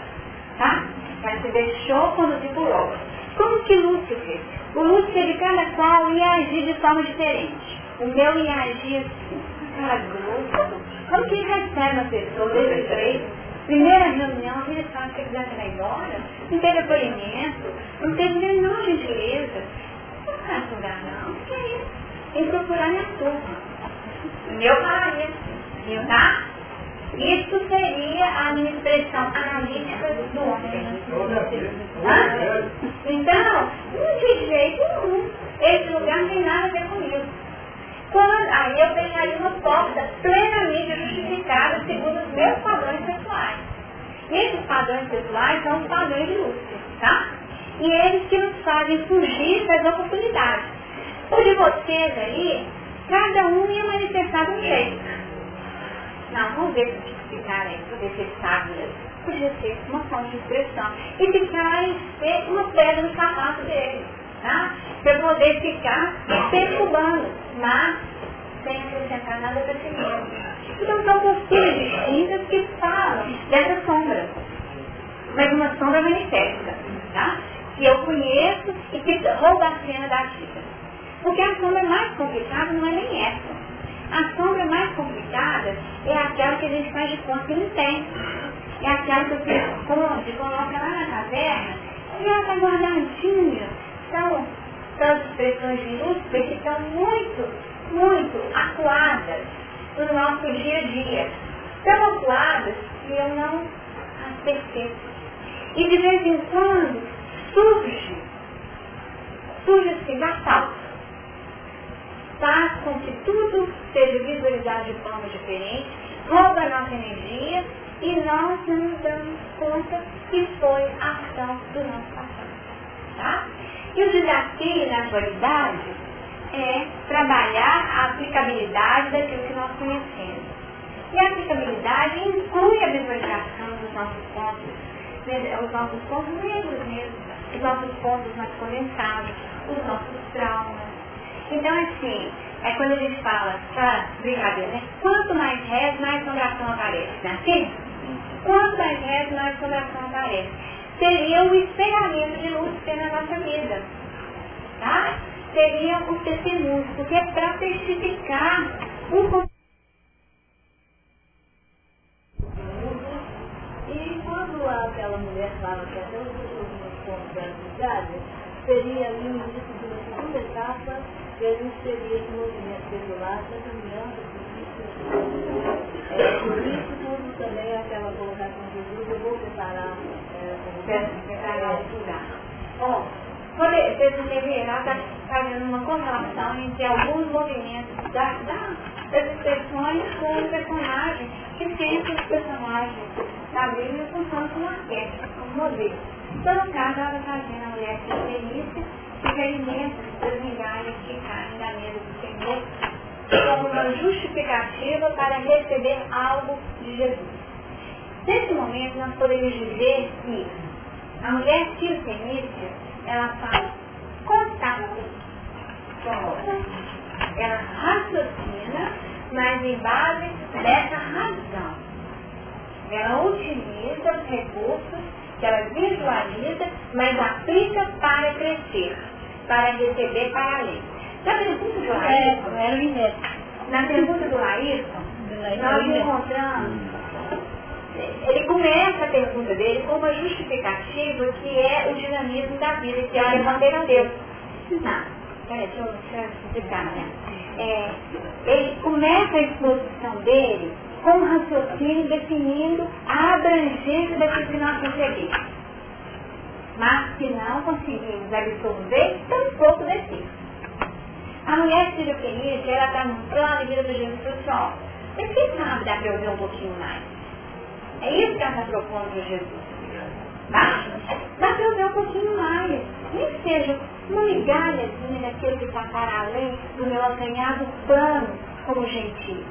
tá? Ela se deixou conduzir por Logos. Como que Lúcifer? O Lúcifer de cada qual ia agir de forma diferente. O meu ia agir assim, cara grosso. Como que recebe uma pessoa, 2 ou 3, primeira reunião, ele fala que ele vai embora, não teve acolhimento, não teve nenhuma gentileza. Não vai lugar não, que é isso? Tem que procurar minha turma. Meu pai, viu, tá? Isso seria a minha expressão analítica do homem. Então, de jeito nenhum, esse lugar não tem nada a ver comigo. Quando, aí eu deixaria uma porta plenamente justificada segundo os meus padrões sexuais. Esses padrões sexuais são os padrões de Lúcifer, tá? E eles que nos fazem fugir das oportunidades. O de vocês aí, cada um ia manifestar de um jeito. Não, vamos ver se ficar aí, para ver se sabe. Podia ser uma forma de expressão. E ficar em ser uma pedra no sapato dele, tá? Para poder ficar perturbando, mas sem acrescentar nada para si mesmo. Então são posturas distintas que falam dessa sombra. Mas uma sombra manifesta, tá? Que eu conheço e que rouba a cena da vida. Porque a sombra mais complicada não é nem essa. A sombra mais complicada é aquela que a gente faz de conta que não tem. É aquela que você esconde, coloca lá na caverna, e ela está guardadinha. São tantas expressões de Lúcifer que estão muito, muito acuadas no nosso dia a dia. Tão acuadas que eu não as percebo. E de vez em quando surge assim da falta. Faz com que tudo seja visualizado de forma diferente, rouba a nossa energia e nós não nos damos conta que foi a ação do nosso passado. Tá? E o desafio na atualidade é trabalhar a aplicabilidade daquilo que nós conhecemos. E a aplicabilidade inclui a visualização dos nossos pontos, os nossos pontos negros mesmo, os nossos pontos mais condensados, os nossos traumas. Então, assim, é quando a gente fala, tá, brincadeira, né? Quanto mais rezo, mais assombração aparece, não é assim? Quanto mais rezo, mais assombração aparece. Seria o espelhamento de luz que tem na nossa vida, tá? Seria o testemunho, porque é para testificar o comportamento. E quando aquela mulher fala que até os últimos pontos da cidade, seria ali um tipo de uma segunda etapa, que a gente teria esse movimento regular, está caminhando, por isso tudo também aquela colocação de Jesus, eu vou preparar Bom, vocês deverão estar fazendo uma correlação entre alguns movimentos das expressões com o personagem, que sempre os personagens da Bíblia funcionam como arquétipo, como modelo. Então, no caso, ela está vendo a mulher que é delícia, que se alimenta das migalhas que caem da mesa do Senhor, como uma justificativa para receber algo de Jesus. Nesse momento, nós podemos dizer que a mulher siotenícia, ela faz contato com a outra. Ela raciocina, mas em base dessa razão. Ela utiliza os recursos que ela visualiza, mas aplica para crescer, para receber para além. Na pergunta do Laírton, nós encontramos... Ele começa a pergunta dele com uma justificativa que é o dinamismo da vida, que é manter a Deus. Ele começa a exposição dele com um raciocínio definindo a abrangência daquilo que nós conseguimos. Mas que não conseguimos absorver, tampouco desse. A mulher feliz, ela está num plano de vida do Jesus pessoal. Mas quem sabe dá para eu ver um pouquinho mais? É isso que ela está propondo para Jesus. Tá? Dá para eu ver um pouquinho mais. Nem seja uma migalhazinha daquilo que está para além do meu acanhado plano como gentil.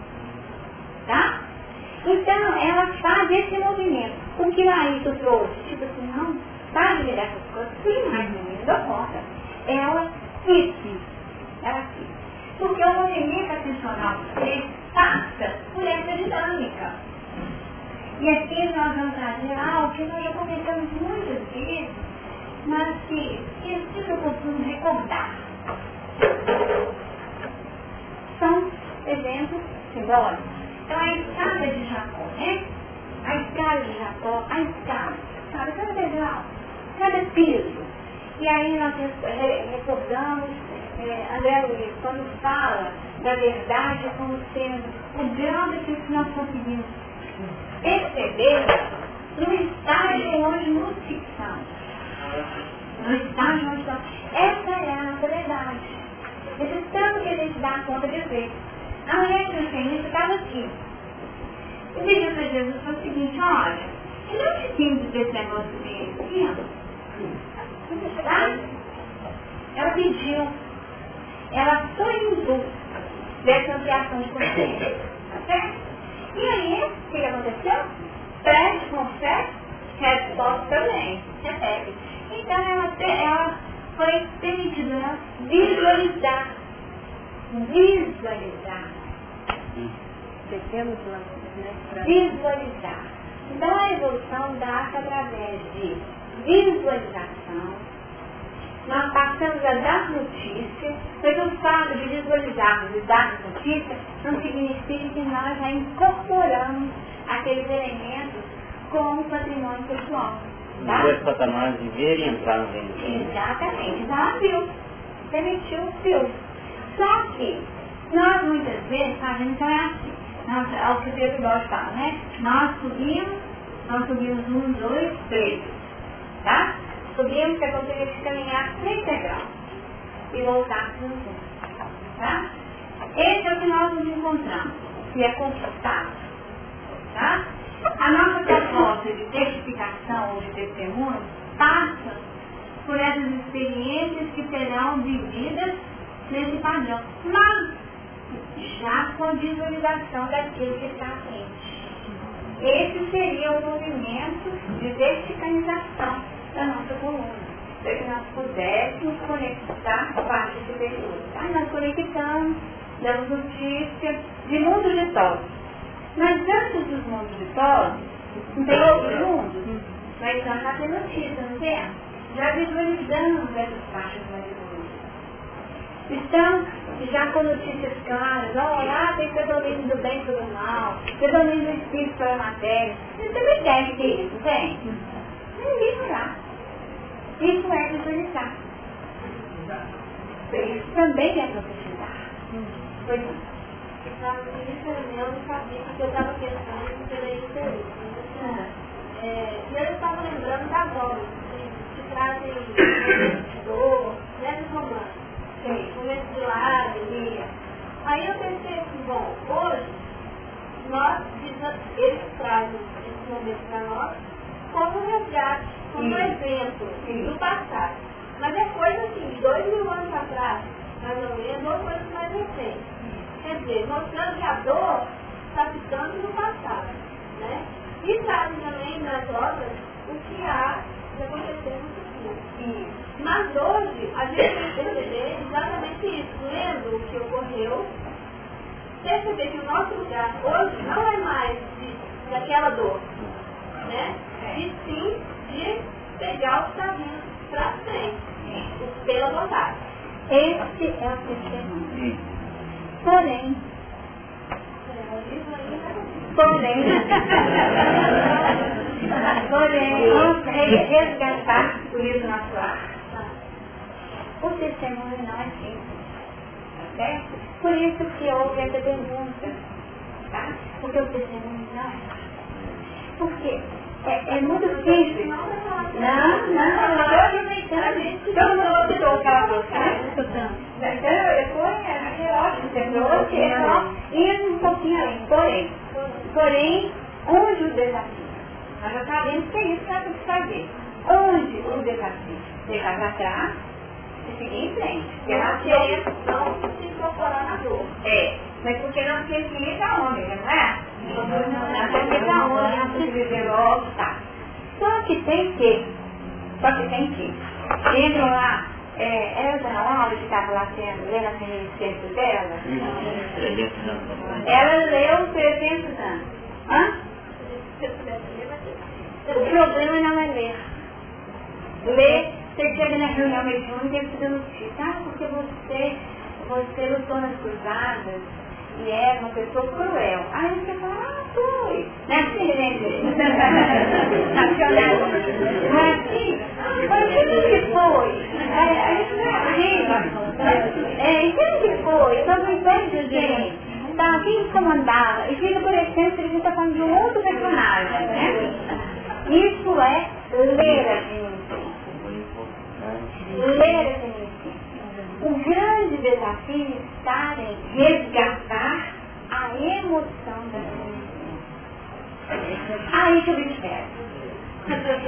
Tá? Então, ela faz esse movimento. O que Laírton trouxe? Tipo assim, não, para de ver essas coisas. Sim, mas não dou conta. Ela quis. Porque o movimento atencional que passa por essa dinâmica. E aqui nós vamos trazer algo que nós já comentamos muitas vezes, mas que eu sempre costumo recordar. São eventos simbólicos. Então, a escada de Jacó, né? A escada, cada degrau, cada piso. E aí nós recordamos, André Luiz, quando fala da verdade como sendo o grande que nós conseguimos perceber no estágio onde nos fixamos. Essa é a verdade. Esse tanto que a gente dá conta de ver. A mulher que nos estava aqui. E pediu para Jesus foi o seguinte, olha, eu não preciso desse negócio dele. Ela pediu. Ela foi em busca dessa ampliação de consciência. Tá certo? E aí, o que aconteceu? Pede com fé, resposta também, recebe. Então, ela foi permitida visualizar. Pequenos lances, né? Visualizar. Então, a evolução dá-se através de visualização. Nós passamos a dar notícias, mas o fato de visualizarmos e dar notícias não significa que nós já incorporamos aqueles elementos com o patrimônio pessoal. Tá? Os dois patamares de ver e entrar no ventinho. Exatamente. Então ela viu. Permitiu o fio. Só que nós muitas vezes fazemos então é assim. É o que o Pedro Borges fala, né? Nós subimos 1, 2, 3. Tá? Subimos que é conseguir caminhar 3 degraus e voltar para o fundo, tá? Esse é o que nós nos encontramos, que é conquistado, tá? A nossa proposta de testificação ou de testemunho passa por essas experiências que serão vividas nesse padrão. Mas já com a visualização daquele que está à frente. Esse seria o movimento de verticalização da nossa coluna, para que nós pudéssemos conectar a parte superior. Aí nós conectamos, damos notícias de mundos de todos. Mas antes dos mundos de todos, tem outros mundos, mas nós já temos notícias, não é? Já visualizamos essas partes mais evoluídas. Então, já com notícias claras, olha, tem predomínio do bem para o mal, predomínio do espírito para a matéria. Você também deve ter isso, não tem? Ninguém vai lá. Isso é visualizar. Isso também é profetizar. Pois não. Eu estava com isso, eu não sabia, porque eu estava pensando que era isso. E eu estava lembrando das obras que trazem dor, leves romanos, momentos de lá, alegria. Aí eu pensei assim, bom, hoje, nós, eles trazem esse momento para nós como um resgate, como um exemplo do passado. Mas é coisa assim, 2000 anos atrás, mais ou menos, ou coisa mais recente. Quer dizer, mostrando que a dor está ficando no passado, né? E trazem também nas obras o que há de acontecer no futuro. Sim. Mas hoje, a gente vai perceber exatamente isso. Lendo o que ocorreu, perceber que o nosso lugar hoje não é mais daquela dor, né? E sim, de pegar o que está vindo para frente, pela vontade. Esse é o testemunho. Porém, consegue resgatar o livro na sua arte. O testemunho não é simples, tá certo? Por isso que houve essa pergunta, tá? Porque o testemunho não é simples. Por quê? É muito simples. Porém, onde o desafio? Nós já sabemos que é isso que nós temos que fazer. Onde o desafio? Deixar para trás e seguir em frente. Porque a matéria não se incorporar na dor. É, mas porque não se explica onde, não é? Só que tem que. Entram lá, essa aula que estava lá lendo a reminiscência dela, ela leu 300 anos. O problema não é ler. Ler, você chega na reunião mediúnica e tem que notícia. Ah, porque você lutou nas cruzadas. E é uma pessoa cruel. Aí você fala, fui. Não é assim, gente? Não é assim? Mas o que foi? O que foi? Só não entende, gente. Tá, quem comandava? E fica parecendo que ele está falando de um outro personagem, né? Isso é ler a gente. O grande desafio está em resgatar a emoção da consciência. Aí que eu me espero.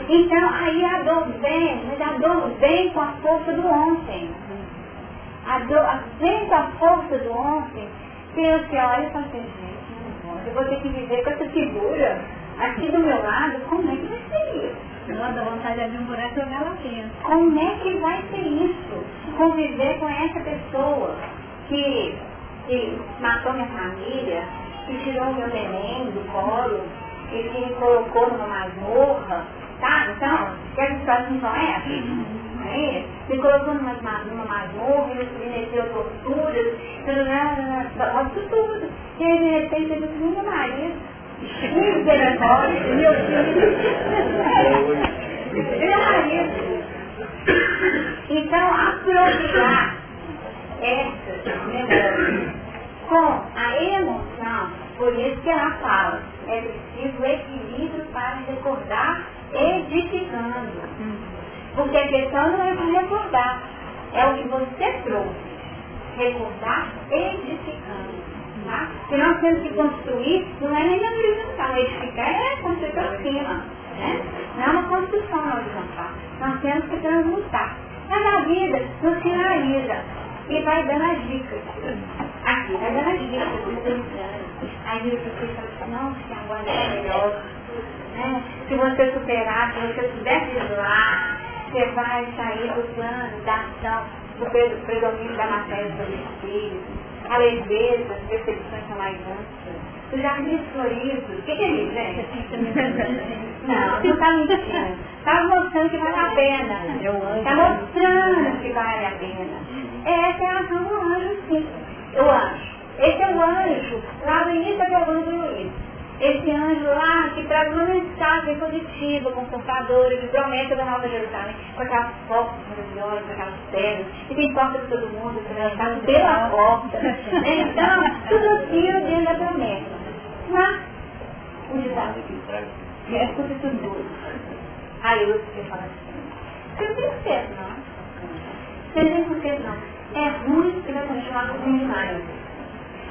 Então, aí a dor vem, mas a dor vem com a força do ontem. A dor vem com a força do ontem, que você olha e fala assim, gente, eu vou ter que viver com essa figura aqui do meu lado, como é que vai ser isso? Nossa, a vontade de abrir um buraco e jogar lá dentro. Como é que vai ser isso? Conviver com essa pessoa que matou minha família, que tirou meu neném do colo, e que me colocou numa masmorra, tá? Então, que as histórias não são essas? Aí, me colocou numa masmorra, me submeteu a torturas, tudo. E aí, de repente, eu disse, meu marido, misericórdia, meu filho. Meu marido. Então, aproveitar essas memórias com a emoção, por isso que ela fala, é preciso equilíbrio para recordar edificando. Porque a questão não é para recordar, é o que você trouxe. Recordar edificando. Tá? Que nós temos que construir, não é nem horizontal, edificar é construir para cima, né? Não é uma construção horizontal, nós temos que transmutar. Mas a vida nos finaliza, E vai dando as dicas. Aqui, vai dando as dicas. Aí você fala assim, nossa, agora é melhor. Né? Se você superar, se você puder visualizar, você vai sair do plano da ação, do predomínio da matéria sobre os filhos, a leveza, as percepções são mais amplas. Os jardins floridos, o que é isso, né? Não, você está mentindo. Está mostrando que vale a pena. Está mostrando que vale a pena. Essa é a razão do anjo, sim. O anjo. Esse é o anjo, lá no início é o anjo Luís. Esse anjo lá que traz uma mensagem positiva, confortadora, de promessa da Nova Jerusalém, com aquelas portas maravilhosas, com aquelas pedras, que tem porta para todo mundo, que é lançado pela porta. Então, tudo aquilo dentro da promessa. Mas, o desafio é tudo duro. Aí eu te falo assim, você não tem que ser, não. Você não tem que ser, não. É ruim que vai continuar ruim demais.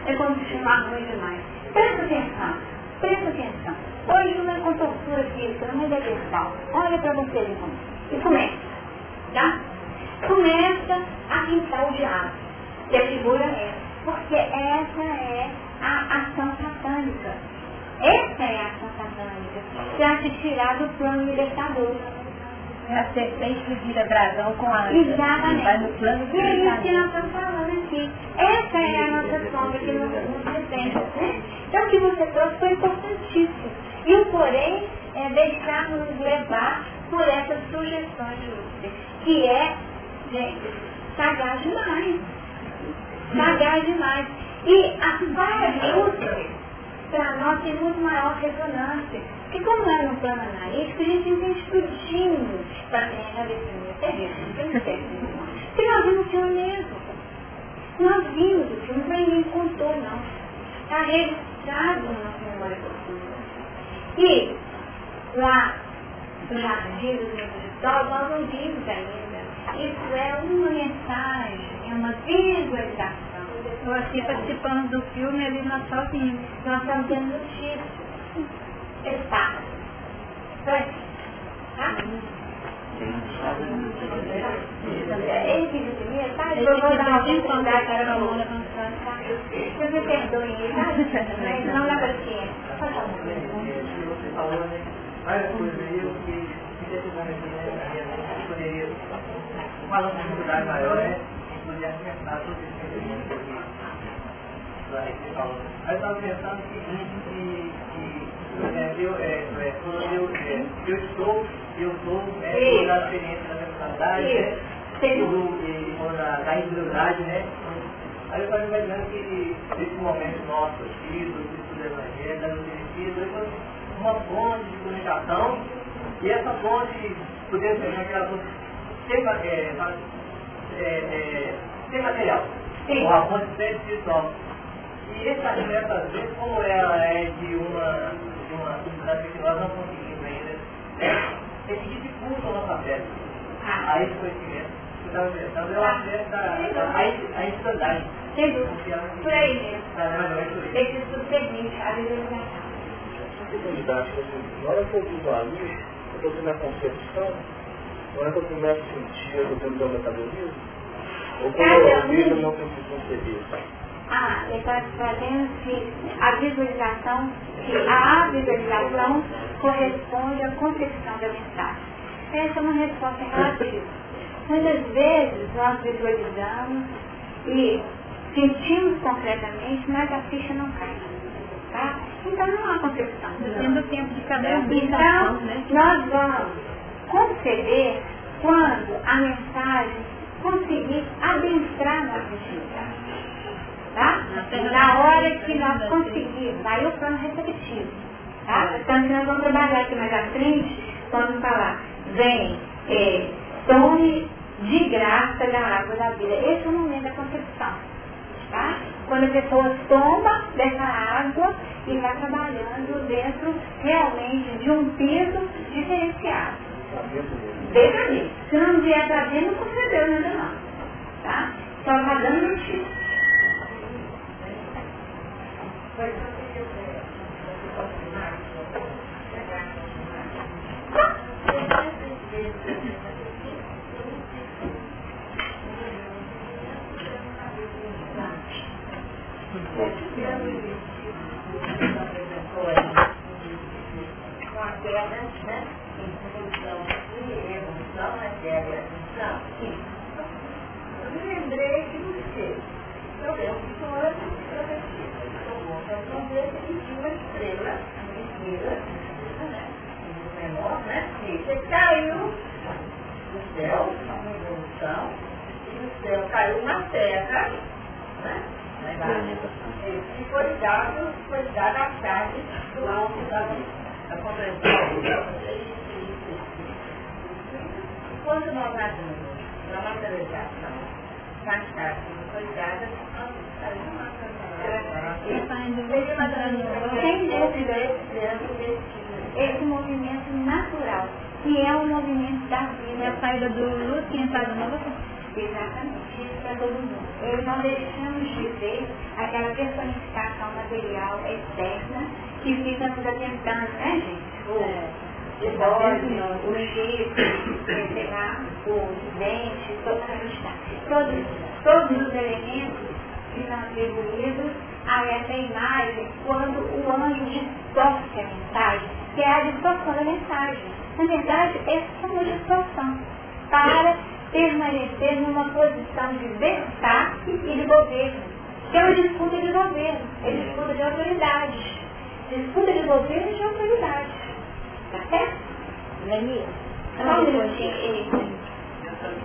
É continuar ruim demais. Presta atenção. Presta atenção. Hoje não é com tortura física, não é desertal. Olha para você, irmão. E começa. Tá? Começa a pintar o diabo. Que a figura é. Porque essa é a ação satânica. Essa é a ação satânica. Para te tirar do plano libertador. A serpente que vira dragão com a... Exatamente. Vai no plano libertador. E é isso que nós estamos falando aqui. Essa é a nossa sombra que nos representa, né? Então, o que você trouxe foi importantíssimo. E o porém é deixar-nos levar por essas sugestões de Lúcifer, que é, gente, sagaz demais. Sagaz demais. E a para Lúcifer, para nós, tem muito maior ressonância. Porque como é no plano analítico, a gente entende tudinho para ter a definir. É isso, porque nós vimos o filme mesmo. Nós vimos o filme, para ninguém contou, não. Está registrado. E lá no jardim do Sol, nós não vimos ainda. Isso é uma mensagem, é uma visualização. Eu aqui participando do filme, ali nós só vimos. Nós estamos tendo notícias. Está. Tá? Eu estou da individualidade, né? Aí eu estava imaginando que nesse momento nosso aqui, do estudo do Evangelho, da Eucaristia, uma fonte de comunicação, e essa fonte, podemos chamar aquela fonte sem material, ou a fonte sem espiritual. E essa alimenta, às vezes, como ela é de uma substância que nós não conseguimos ainda, é que dificulta a nossa fé. Aí foi o seguinte. Então, eu acho que a instantânea. Sem dúvida. Por aí mesmo. Tem que subseguir a visualização. Na hora que eu visualizo, eu estou tendo a concepção, na hora que eu começo a sentir, eu estou tendo o metabolismo, ou quando eu ouvido, eu não consigo conceber. Ah, ele está trazendo que a visualização corresponde à concepção da mensagem. Essa é uma resposta relativa. Muitas vezes nós visualizamos e sentimos concretamente, mas a ficha não cai. Tá? Então não há concepção. Não. Tempo de então, né? Nós vamos conceber quando a mensagem conseguir adentrar na ficha. Tá? Na hora que nós conseguirmos, aí o plano receptivo. Tá? Então nós vamos trabalhar aqui mais à frente, vamos falar, tome de graça da água da vida. Esse é o momento da concepção. Tá? Quando a pessoa toma dessa água e vai trabalhando dentro realmente de um piso diferenciado. Veja ali. Se não vier para dentro, não concedeu nada não. Tá? Só está dando mentira. quebra, né? Introdução aqui, evolução, a quebra, evolução. Eu me lembrei de você. Então, eu fico antes de prometido. Eu vou fazer de uma estrela, né? Menor, né? E você caiu do céu, uma evolução, e do céu caiu na terra, né? E foi dado a chave do alto da compreensão. Quando nós agimos na materialização, na chave foi dada esse movimento natural, que é o movimento da vida, a saída do luz que entra no novo. Exatamente, isso para todo mundo. Eles não deixamos de ver aquela personificação material externa que fica nos atentando, né, gente? O bode, o chifre, o dente, todos os elementos que são atribuídos a essa imagem quando o anjo distorce a mensagem, que é a distorção da mensagem. Na verdade, é uma distorção para permanecer numa posição de destaque e de governo. Que é uma disputa de governo, é disputa de autoridade. Disputa de governo e de autoridade. Tá certo? Lania? Só um minutinho.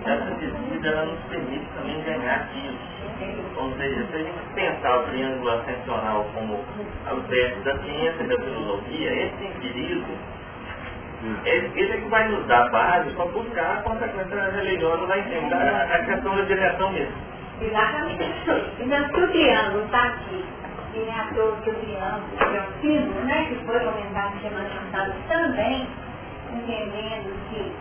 Essa disputa, ela nos permite também ganhar disso. Ou seja, se a gente pensar o triângulo ascensional como o verso da ciência e da filosofia, esse empirismo, ele é que vai nos dar base para buscar a consequência da religião lá em cima, a questão da direção mesmo. Exatamente. Então, se o triângulo está aqui, e nem à toa que o triângulo, que é o símbolo, né, que foi comentado na semana passada também, entendendo que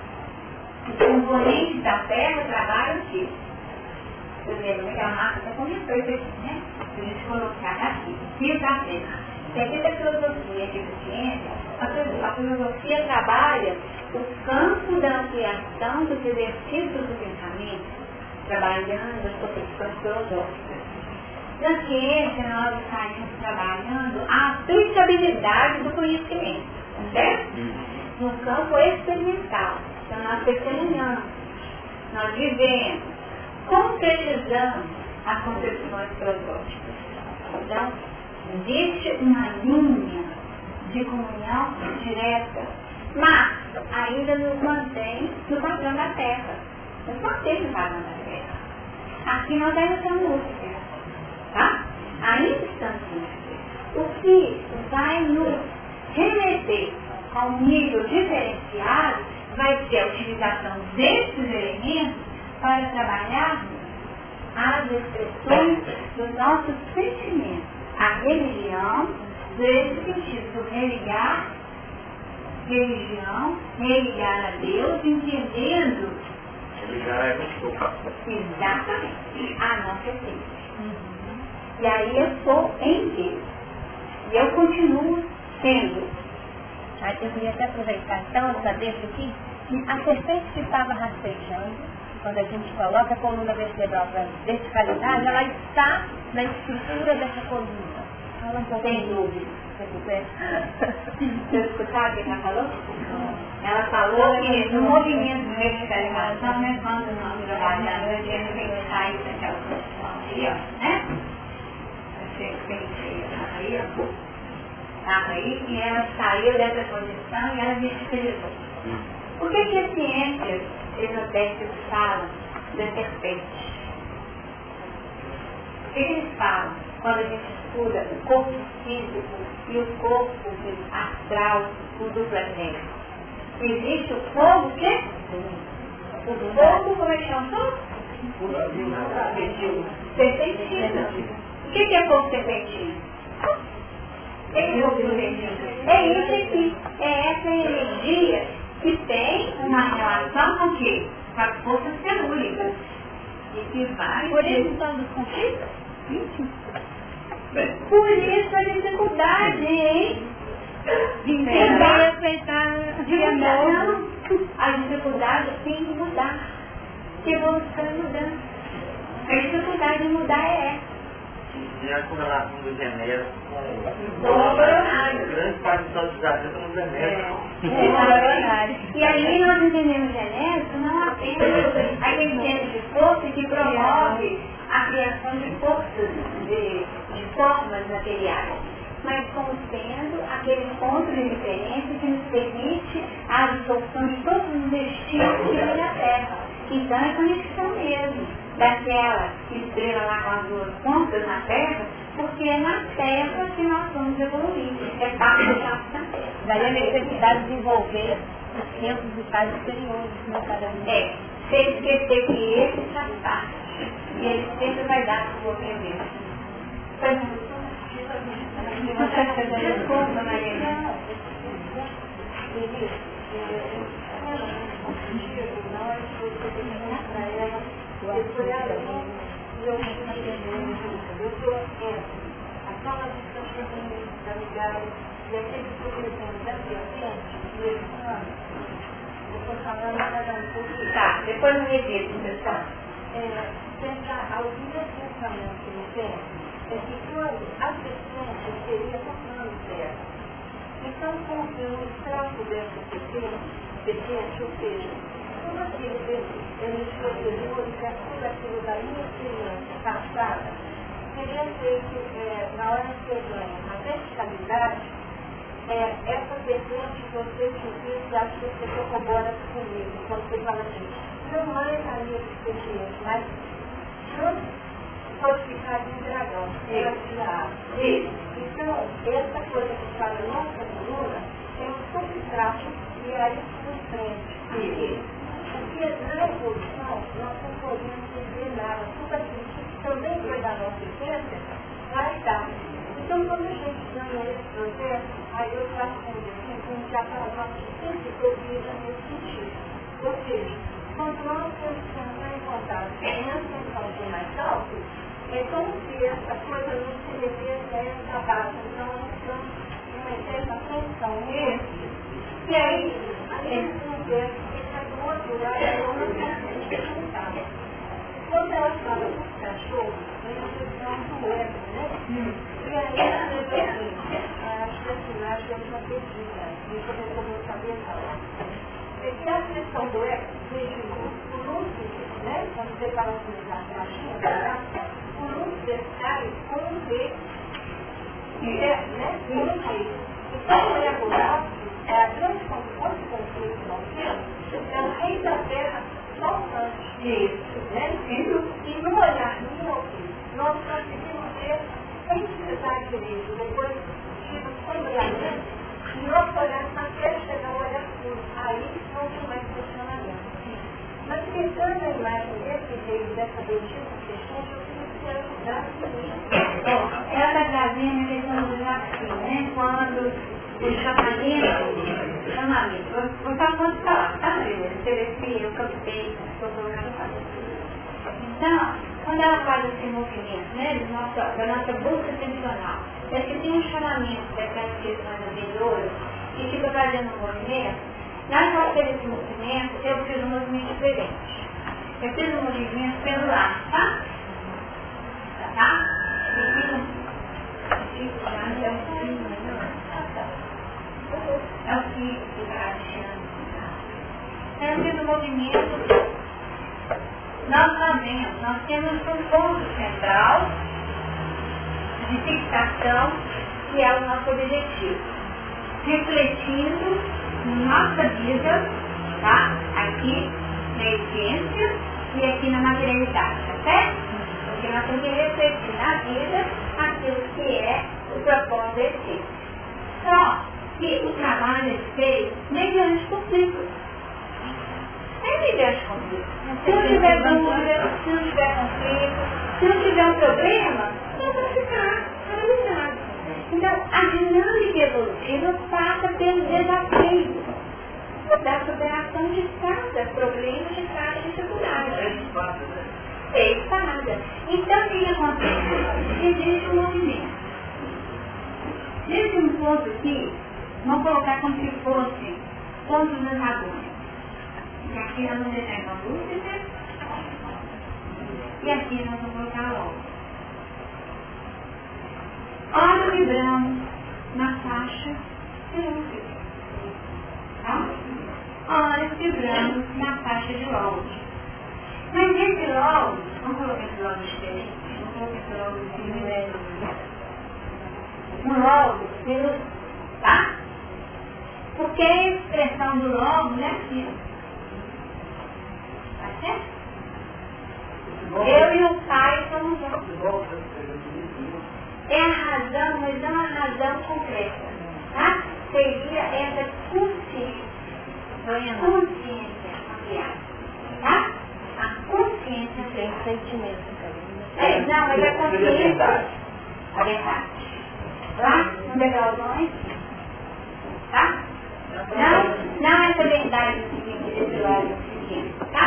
os componentes da Terra trabalham aqui. Primeiro, que a Marta comentou isso aqui, né? Se a gente colocar aqui, fio da Terra. Daqui da filosofia e da ciência, a filosofia trabalha o campo da ampliação dos exercícios do pensamento, trabalhando as concepções filosóficas. Na ciência, nós saímos trabalhando a aplicabilidade do conhecimento, certo? No campo experimental, então nós testemunhamos, nós vivemos, concretizamos as concepções filosóficas. Então, existe uma linha de comunhão direta, mas ainda nos mantém no padrão da Terra. Nos mantém no padrão da Terra. Aqui nós ainda estamos úteis, tá? Ainda estamos úteis. O que vai nos remeter a um nível diferenciado vai ser a utilização desses elementos para trabalhar as expressões dos nossos sentimentos. A religião, nesse sentido, religar, religião, religar a Deus, entendendo. Religar é muito fácil. Exatamente. A nossa vida. E aí eu sou em Deus. E eu continuo sendo. Aí eu queria até aproveitar, então, eu sabia aqui, que a serpente que estava rastejando, quando a gente coloca a coluna vertebral para verticalidade, ela está na estrutura dessa coluna. Fala um pouco. Sem dúvida. Você escutaram o que ela falou? Ela falou que no movimento de verticalização, né, quando nós trabalhamos, a gente tem que sair daquela posição aí, ó, né? Aí, ó. Aí, e ela saiu dessa posição e ela verticalizou. Por que a ciência esotéricos falam da serpente? O que eles falam quando a gente estuda o corpo físico e o corpo astral, o do planeta? Existe o fogo, o quê? O fogo, como é que chama? Serpentina. O que é fogo serpentina? É isso aqui, é essa energia que tem uma relação com o quê? Com as forças celúricas. E que vai... Por isso estão nos conflitos? Por isso a dificuldade, hein? De aceitar de amor. A dificuldade tem que mudar. Que evolução é mudança. A dificuldade de mudar é essa. diante da nação do Genésio, com grande parte dos nossos artistas no Genésio. E aí nós entendemos o Genésio não apenas a existência de força que promove a criação de forças, de formas materiais, mas como sendo aquele ponto de referência que nos permite a absorção de todos os destinos que vem na Terra. Então é conexão mesmo daquela estrela lá com as duas pontas na Terra, porque é na Terra que nós vamos evoluir. É parte do passo da Terra. Daí a necessidade de envolver os centros de paz exteriores, não para mim. É, sem esquecer que esse faz parte. E ele sempre vai dar para o seu aprender. Foi muito. Desculpa, Maria. Tá, depois eu repito, pessoal. Pensar ao dia pensamento que eu tenho é que quando as pessoas seria tocando certo. Então, como eu trato dessa pequena, ou seja, como aquele exterior que é tudo aquilo da minha experiência passada, seria ser que na hora que eu ganho a verticalidade, essa pequena que você diz, acho que você corrobora comigo, quando você fala assim, não é a minha experiência, mas pode ficar de um dragão, pela fila. Então, essa coisa que está na nossa coluna é um substrato e aí por frente. Porque na evolução, nós não podemos entender nada. Tudo aquilo que também foi da nossa essência, vai dar. Então, quando a gente ganha esse processo, aí eu faço com Deus, como já para nós, sempre provida nesse sentido. Ou seja, quando nós estamos em contato com essa função mais alta, é como se essa coisa não se devesse a essa base, então não é essa função mesmo. E aí, a gente não vê que essa gordura é uma coisa. Quando ela fala dos cachorros, a gente não conhece, né? E aí, ela diz assim, acho que a senhora é uma pedida, não começou a saber falar. Porque a questão do ego, o lúcio, né? Quando você fala sobre a cachorra, necessário como ver, né? Como ver. Então, o ego nosso é a grande componente do conflito que nós temos, é o rei da terra faltante. Né? E no olhar meu, nós conseguimos ver, sem precisar de isso, depois tive um olhamento, e nosso olhar está querendo chegar ao olhar puro. Aí não tem mais funcionamento. Mas pensando na imagem desse rei, dessa bendita questão, ela trazia me deixando já assim, né? Quando o chamamento, vou falar quanto falar, tá? Eu captei, estou colocando para você. Então, quando ela faz esse movimento, né? Da nossa busca intencional, é que tem um chamamento daquelas questões anteriores que fica fazendo um movimento. Na hora que eu fiz esse movimento, eu fiz um movimento diferente. Eu fiz um movimento pendular, tá? Tá? É o que fica achando. Eu fiz o movimento. Nós sabemos, nós temos um ponto central de fixação, que é o nosso objetivo. Refletindo nossa vida, tá? Aqui na essência e aqui na materialidade, tá certo? Porque nós temos que refletir na vida aquilo que é o propósito desse. Só que o trabalho feito nem grande conflito. Nem grande conflito. Se não tiver dúvida, se não tiver conflito, se não tiver um problema, não vai ficar analisado. Então, a dinâmica evolutiva passa pelo desafio da superação de cada problema, de cada dificuldade. Então, o que acontece? Existe um movimento. Existe um ponto aqui, vamos colocar como se fosse pontos das agulhas. E aqui nós vamos deixar com a lúcida. E aqui nós vamos colocar logo. calibramos na faixa de luz. Tá? Ora, vibramos na faixa de load. Mas esse load, vamos colocar esse load diferente, vamos colocar esse load de milésimo. Um load, pelo, tá? Porque a expressão do load não é aquilo. Tá certo? Eu e o Pai somos um. É a razão, mas não a razão concreta. Tá? Seria essa consciência. Consciência ampliada. Tá? A consciência tem sentimento. É, não, mas a consciência... A verdade. Lá, um degrauzão. Tá? Não, não essa verdade que vem desse lado aqui. Tá?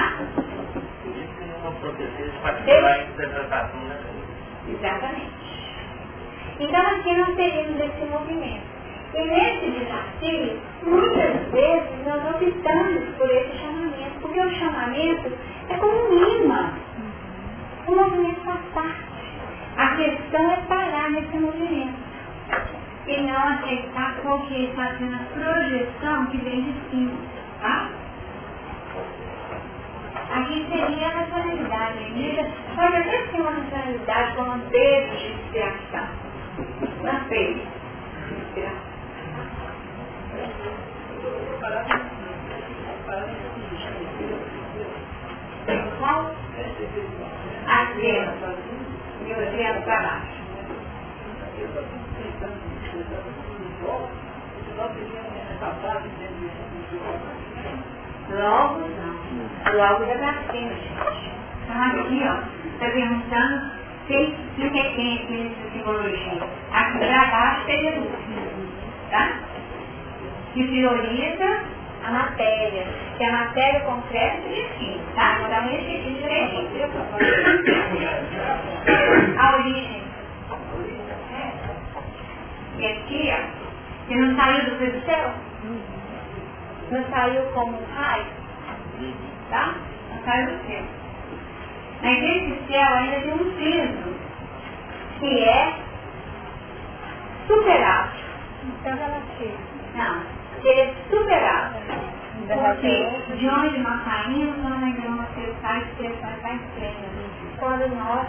Exatamente. Então aqui nós teríamos esse movimento. E nesse desafio, muitas vezes nós optamos por esse chamamento, porque o chamamento é como um imã. O movimento faz parte. A questão é parar nesse movimento e não aceitar qual que está sendo a projeção que vem de cima, tá? Aqui seria a nacionalidade. A igreja pode até ter uma nacionalidade como um beijo de inspiração. Uma beijo de inspiração. Qual? Aquela. E eu tenho para baixo. Logo não. Logo já está cima, gente. Então aqui, ó, está perguntando se tem aqui nessa simbologia. Aqui para baixo seria luz, tá? Que prioriza a matéria, que a matéria concreta é assim, tá? Vou dar um jeitinho direitinho. A origem. E aqui, ó, que não saiu do céu, não saiu como um raio, tá? Não saiu do céu. Mas esse céu ainda tem um piso, que é super alto. Então ela fez. Não. Ele é superado. Porque de onde nós saímos, nós ainda não acessamos a expressão da estrela. Quando nós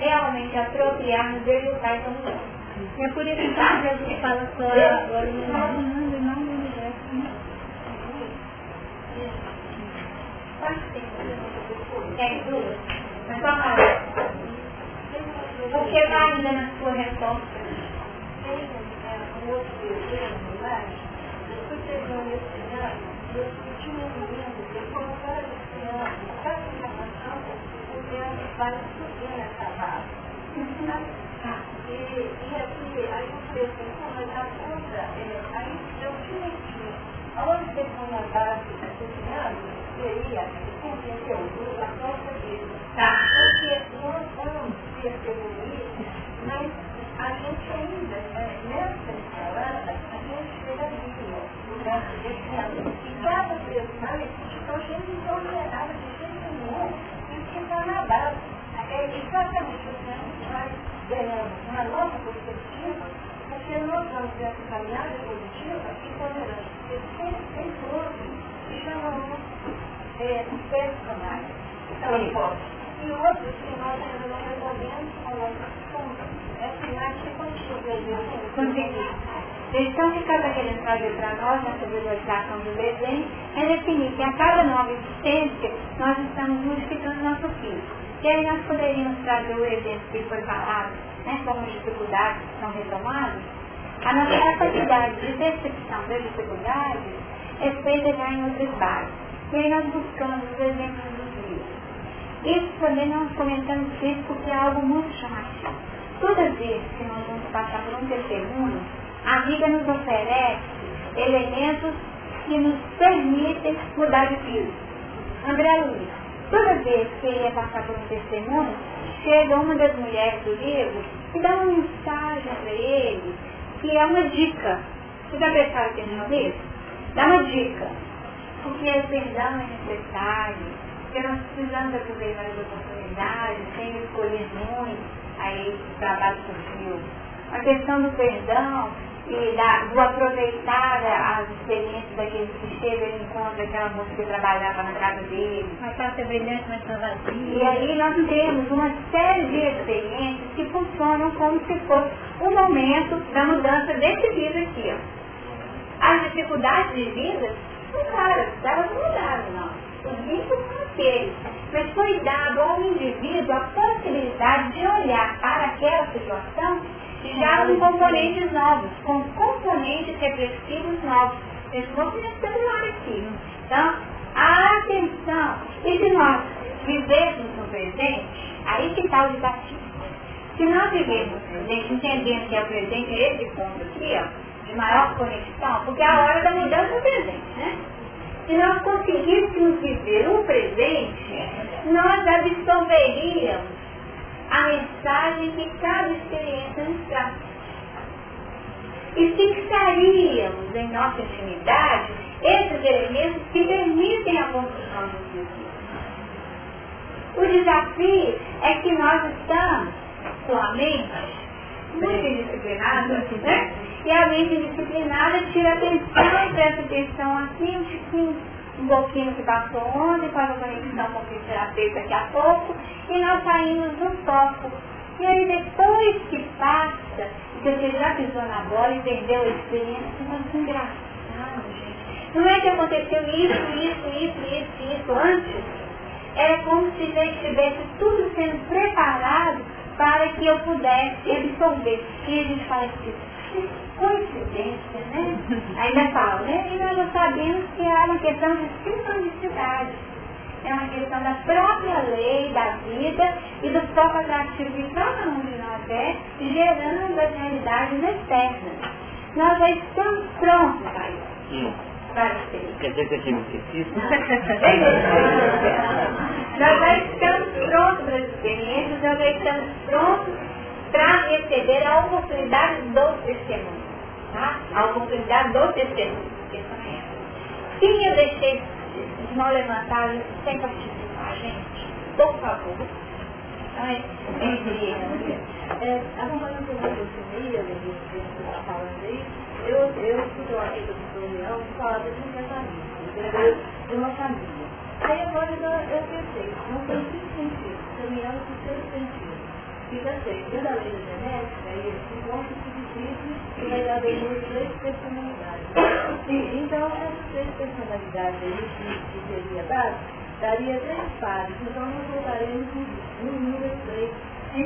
realmente apropriarmos dele, o Pai como nós. É por isso que a gente fala só agora. É tudo. Mas só falar. Porque vai ainda na sua resposta. Então, o que cada querendo trazer para nós, nessa visualização do desenho, é definir que a cada nova existência, nós estamos modificando o nosso físico. E aí nós poderíamos trazer o exemplo que foi falado, né, como dificuldades que são retomadas. A nossa capacidade de percepção das dificuldades é feita já em outras bases. E aí nós buscamos os exemplos dos livros. Isso também nós comentamos isso porque é algo muito chamativo. Toda vez que nós vamos passar por um testemunho, a vida nos oferece elementos que nos permitem mudar de piso. André Luiz, toda vez que ele ia passar por um testemunho, chega uma das mulheres do livro e dá uma mensagem para ele, que é uma dica. Vocês já pensaram que ele não disse? Dá uma dica. Porque o perdão é necessário, porque nós precisamos aproveitar as oportunidades, sem escolher muito, aí trabalho com o filho. A questão do perdão e do aproveitar as experiências daqueles que chegam e encontram aquela moça que trabalhava na casa dele. Mas passa brilhante, mas está vazia. E aí nós temos uma série de experiências que funcionam como se fosse o momento da mudança desse vida aqui. Ó. As dificuldades de vida, claro, elas mudaram, não. Mas foi dado ao indivíduo a possibilidade de olhar para aquela situação já com componentes novos, com componentes reflexivos novos. Eles vão começar a aqui. Então, a atenção. E se nós vivermos no presente, aí que está o desafio. Se nós vivermos no presente, entendendo que é o presente é esse ponto aqui, ó, de maior conexão, porque é a hora da mudança do presente, né? Se nós conseguíssemos viver o presente, nós absorveríamos a mensagem que cada experiência nos traz. E fixaríamos em nossa intimidade esses elementos que permitem a construção do futuro. O desafio é que nós estamos com a mente muito indisciplinada, né? E a mente disciplinada tira atenção, presta atenção assim, um pouquinho que passou ontem, faz uma conexão com o que será feito daqui a pouco, e nós saímos do foco. E aí depois que passa, que você já pisou na bola, entendeu a experiência, mas é engraçado, gente. Não é que aconteceu isso antes, é como se já estivesse tudo sendo preparado para que eu pudesse absorver. E a gente fala assim, coincidência, né? Ainda fala, né? E nós já sabemos que é uma questão de sincronicidade. É uma questão da própria lei da vida e do foco atrativo que cada um de nós é, gerando as realidades externas. Nós já estamos prontos para isso. Quer dizer que eu tinha esquecido? Nós já estamos prontos para as experiências, nós já estamos prontos para receber a oportunidade do testemunho. Tá? A oportunidade do testemunho. Sim, eu deixei de não levantar sem participar, gente. Por favor. Acompanhando o meu filho, a gente falando aí, eu escuto a vida do Dorião falando de minha família, de uma família. Aí agora eu pensei, não tem sentido, Dorião não tem sentido. Fica assim, desde a lei da genética, eles se mostram e vai dar bem as três personalidades. Então, essas três personalidades aí que seria dado, daria três pares. Então, nós voltaremos no número 3,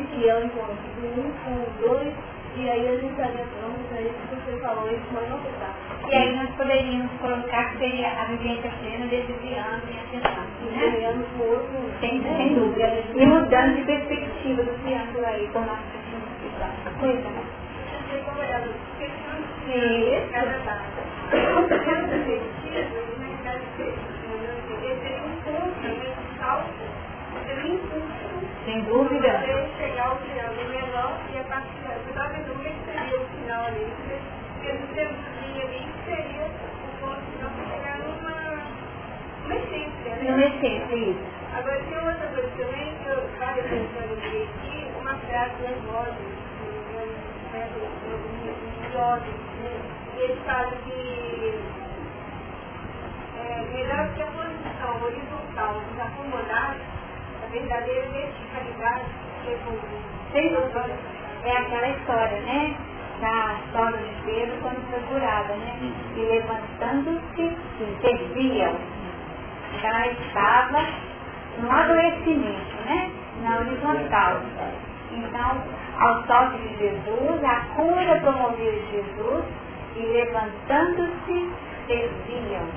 que é o encontro do 1 com o 2, e aí a gente estaria pronto para isso que você falou, isso vai não ficar. E aí nós poderíamos colocar que seria a vivência plena desse ano e atenção. Ganhando o outro, sem dúvida. E mudando de perspectiva do triângulo aí, com a nossa perspectiva. Sem dúvida. Eu chegar ao final do menor e a partir da dúvida seria o final ali. Pelo segundo ali seria o ponto final para chegar numa essência, né? Numa essência, isso. Agora tem outra coisa também que eu estava pensando aqui, uma frase nervosa. E ele fala que melhor que a posição horizontal desacomodada, a verdadeira verticalidade que evolui. É aquela história, né? Da história de Pedro quando procurava, né? E levantando-se, perdia. Já estava no adoecimento, né? Na horizontal. Então, ao toque de Jesus, a cura promovida de Jesus, e levantando-se, serviam.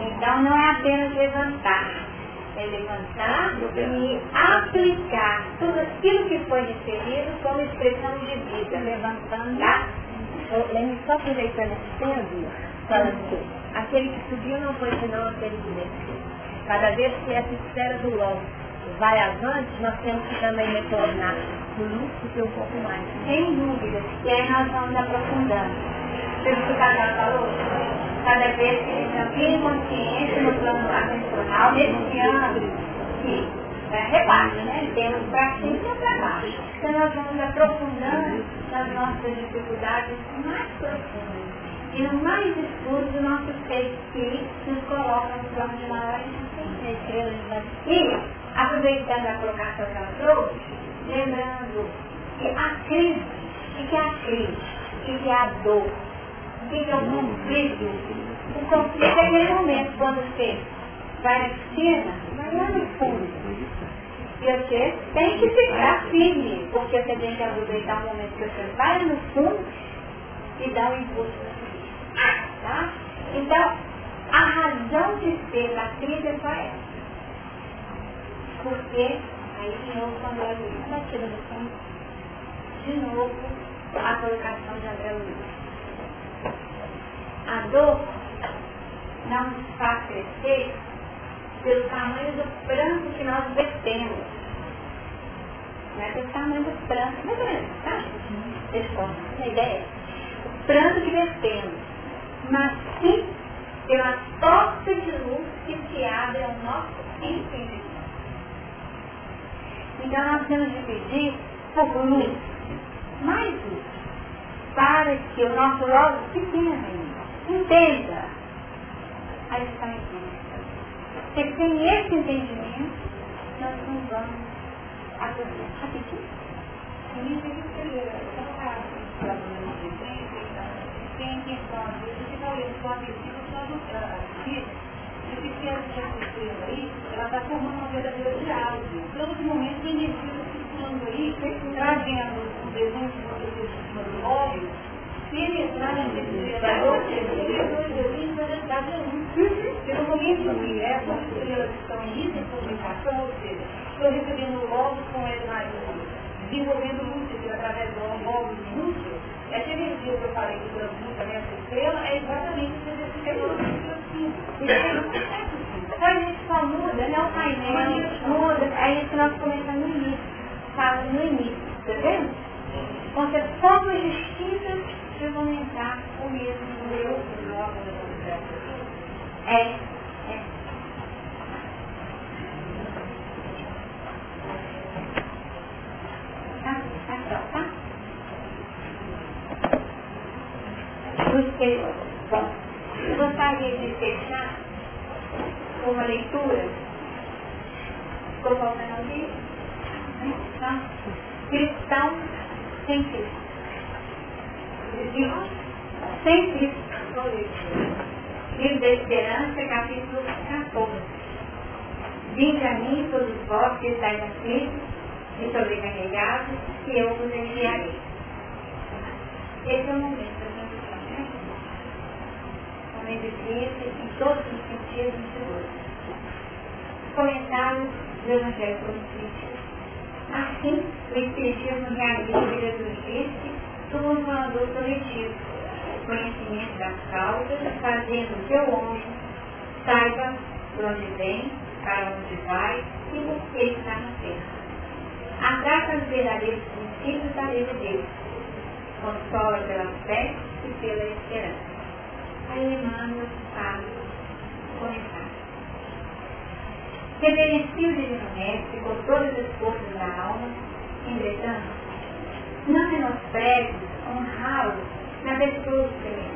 Então, não é apenas levantar, é levantar e aplicar tudo aquilo que foi referido como expressão de vida, levantando. Lembra só aproveitando esse tempo, falando assim, aquele que subiu não foi senão aquele que desceu. Cada vez que essa esfera do lobo vai avante, nós temos que também retornar o luxo que um pouco mais. Sem dúvida. E aí nós vamos aprofundando. Pelo que o Cadá falou, cada vez que ele já tem consciência no plano atencional, nesse ano, que repare, né? Temos para cima e para baixo. Então nós vamos aprofundando das nossas dificuldades mais profundas e no mais escuro do nosso peito, que nos coloca no plano de maior instância. E, aproveitando a colocação que ela trouxe, lembrando que a crise, o que é a dor, o que é o conflito. O conflito é aquele momento quando você vai na piscina, vai lá no fundo. E você tem que ficar firme, porque você tem que aproveitar o momento que você vai no fundo e dá um impulso na crise. Tá? Então, a razão de ser da crise é só essa. Porque, aí de novo, quando eu olho na tira do fundo, de novo, a colocação de André Luiz. A dor não nos faz crescer pelo tamanho do pranto que nós vertemos. Não é pelo tamanho do pranto, mais ou menos, tá? Vocês têm ideia? O pranto que vertemos, mas sim pela porta de luz que se abre ao nosso entendimento. Então nós temos de pedir por luz, mais luz, para que o nosso logo pequeno entenda a experiência. Porque sem esse entendimento, nós não vamos aprender rapidinho. Tem questão, às vezes, que talvez com a pessoa só não tem. E o que ela está acontecendo aí, ela está formando uma verdadeira diálogo. Todo momento, a energia está circulando aí, trazendo o desenho de uma pessoa de cima do óbvio, penetrar na energia da outra, pelo momento que essas estrelas estão em comunicação, ou seja, estou recebendo logos com eles mais desenvolvendo músculos através do logo de músculo, essa energia que eu falei que transmuta nessa estrela é exatamente o que eu assim. Então a gente só muda, né? O painel muda, aí nós começamos no início, falamos no início, tá vendo? Quando é formas distintas de aumentar o mesmo número de logos da comunicação. Tá? Eu gostaria de fechar com uma leitura. Estou voltando aqui. Tá? Cristão sem Cristo. Sem Cristo. Livro da Esperança, capítulo 14. Vinde a mim todos vós que estáis aflitos e sobrecarregados, e eu vos enviarei. Esse é o momento da transição, né? Um momento difícil, em todos os sentidos e seguros. Comentário do Evangelho por Cristo. Assim, o Espiritismo realiza, Jesus disse, tudo no valor coletivo. Conhecimento das causas, fazendo que o homem saiba de onde vem, para onde vai e por que está na terra. Abraça os verdadeiros princípios da lei de Deus, consola pela fé e pela esperança. Aí Emmanuel sabe conectar. Reverencia o divino mestre com todas as forças da alma, entretanto, não menospreze, honrá-lo na pessoa do Senhor.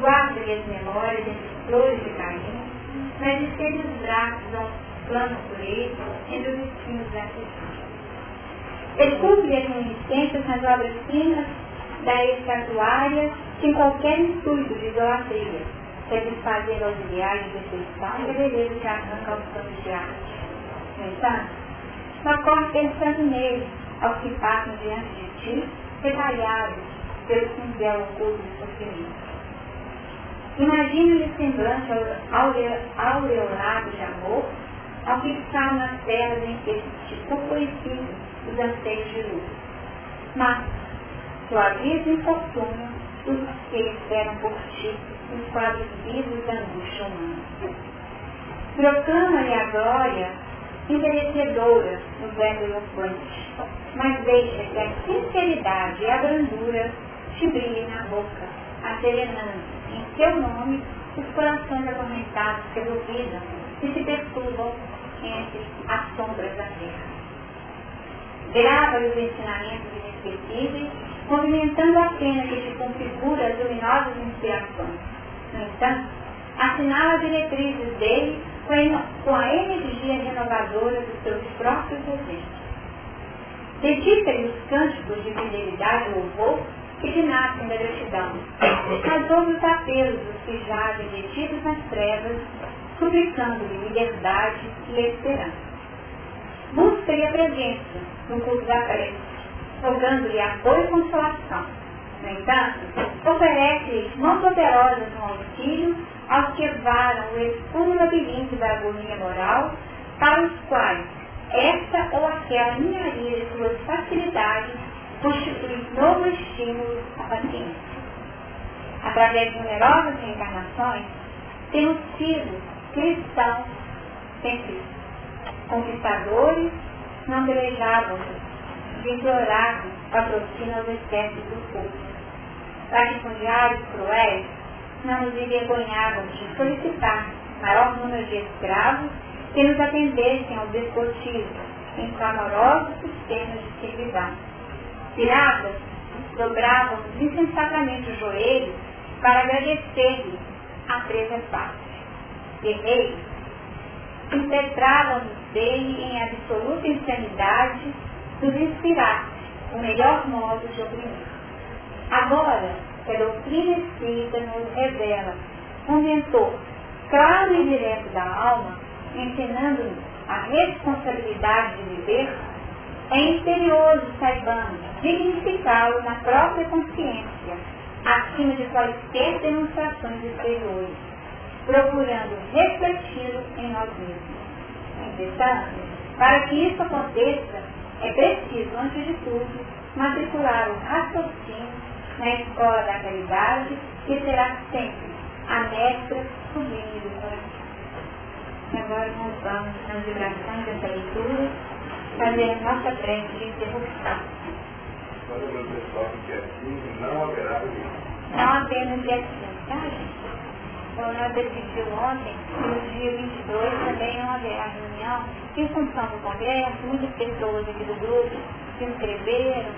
Guarda-lhe as memórias entre flores de carinho, mas estende os braços a um plano por ele, entre os espinhos da questão. Ele cumpre as reminiscências nas obras finas da estatuária, sem qualquer intuito de idolatria, deve fazer auxiliar de perfeição e beleza que arranca aos campos de arte. No entanto, só corre pensando nele, aos que passam diante de ti, retalhados pelo singelo oculto de sofrimento. Imagine-lhe semblante aureolado de amor, ao que está nas terras em que se corporicam os anseios de luz. Mas, suaviza e infortuna os que esperam por ti nos quadros vivos da angústia humana. Trocando-lhe a glória envelhecedora no verbo eloquente, mas deixa que a sinceridade e a brandura te brilhem na boca, acerenando em teu nome os corações atormentados que duvidam e se perturbam entre as sombras da terra. grava os ensinamentos inesquecíveis, movimentando apenas que se configura as luminosas inspirações. No entanto, assinala as diretrizes dele com a energia renovadora dos seus próprios registros. Dedica-lhe os cânticos de fidelidade e louvor que lhe nascem da gratidão, mas ouve os apelos dos que jazem detidos nas trevas, suplicando-lhe liberdade e esperança. Busca-lhe a presença no culto da prece, rogando-lhe apoio e consolação. No entanto, oferece-lhe mãos poderosas no auxílio aos que varam o escuro labirinto da agonia moral, para os quais esta ou aquela ninharia de suas facilidades constitui novo estímulo à paciência. Através de numerosas reencarnações, temos sido cristãos sem Cristo. Conquistadores não desejavam implorar patrocínio aos excessos do culto. Latifundiários cruéis não nos envergonhavam de solicitar maior número de escravos que nos atendessem ao despotismo em clamorosos sistemas de servidão. Piratas dobravam insensatamente os joelhos para agradecer-lhes a presa fácil. Guerreiros impetravam-nos dele em absoluta insanidade, nos inspirar o melhor modo de oprimir. Agora, a doutrina espírita nos revela um mentor claro e direto da alma, ensinando-nos a responsabilidade de viver. É imperioso, saibamos, dignificá-lo na própria consciência, acima de quaisquer demonstrações exteriores, procurando refleti-lo em nós mesmos. Entretanto, para que isso aconteça, é preciso, antes de tudo, matricular o raciocínio na escola da caridade, que será sempre a mestra sublime do coração. Agora nós vamos, nas vibrações dessa leitura, fazer a nossa prece de interrupção. Não apenas de assim, tá, gente? Então, nós decidimos ontem, no dia 22, também houve a reunião, em função do congresso, muitas pessoas aqui do grupo se inscreveram.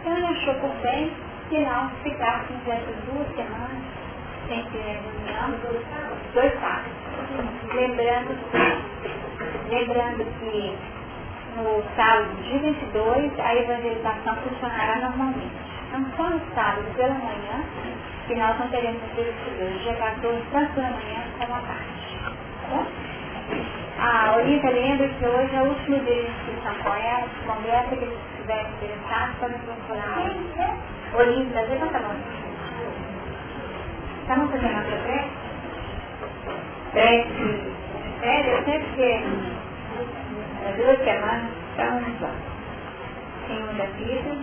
Então, ele achou por bem que nós ficássemos essas 2 semanas sem ter a reunião, 2 sábados. Lembrando que no sábado, dia 22, a evangelização funcionará normalmente. Então, só no sábado, pela manhã, que nós não teremos o estudo, já passou tanto da manhã como à tarde. Tá? A Olinda lembra que hoje é o último dia de inscrição com ela, de conversa, que eles estiverem interessados para procurar. Olinda, levanta a mão. Estamos fazendo a prece? Prece. Sério, eu sempre que as 2 semanas estamos lá. Senhor da vida,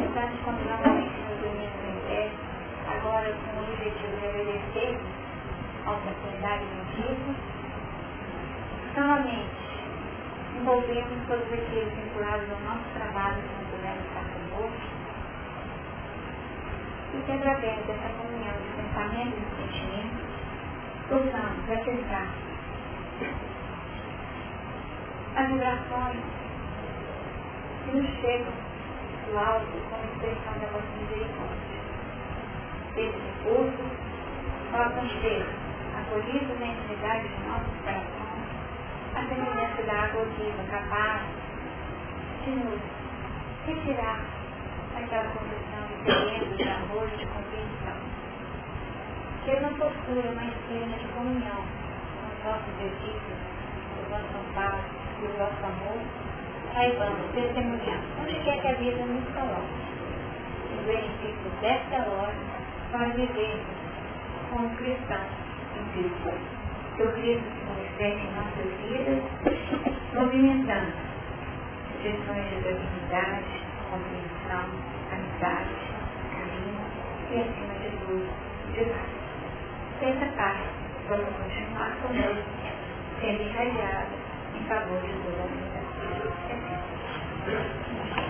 estamos continuamente no domingo. Agora, com o objetivo de obedecer a oportunidade de vida, novamente envolvemos todos aqueles vinculados ao nosso trabalho que não puderam estar conosco, e que através dessa comunhão de pensamentos e sentimentos, possamos acessar as vibrações que nos chegam do alto com a expressão da vossa misericórdia. Desse recurso, possam ser acolhidos na intimidade de nossos corações, a semelhança da água viva capaz de nos retirar daquela condição de terreno, de amor e de compreensão. Ter uma postura mais plena de comunhão com os nossos desígnios, o nosso amparo e o nosso amor, saibamos testemunhar onde quer que a vida nos coloque. Os benefícios desta lógica para viver como cristãos em Cristo. Que o Cristo se manifeste em nossas vidas, movimentando sugestões de dignidade, compreensão, amizade, carinho e, acima de tudo, de paz. Que essa paz possa continuar conosco, sendo irradiada em favor de toda a vida.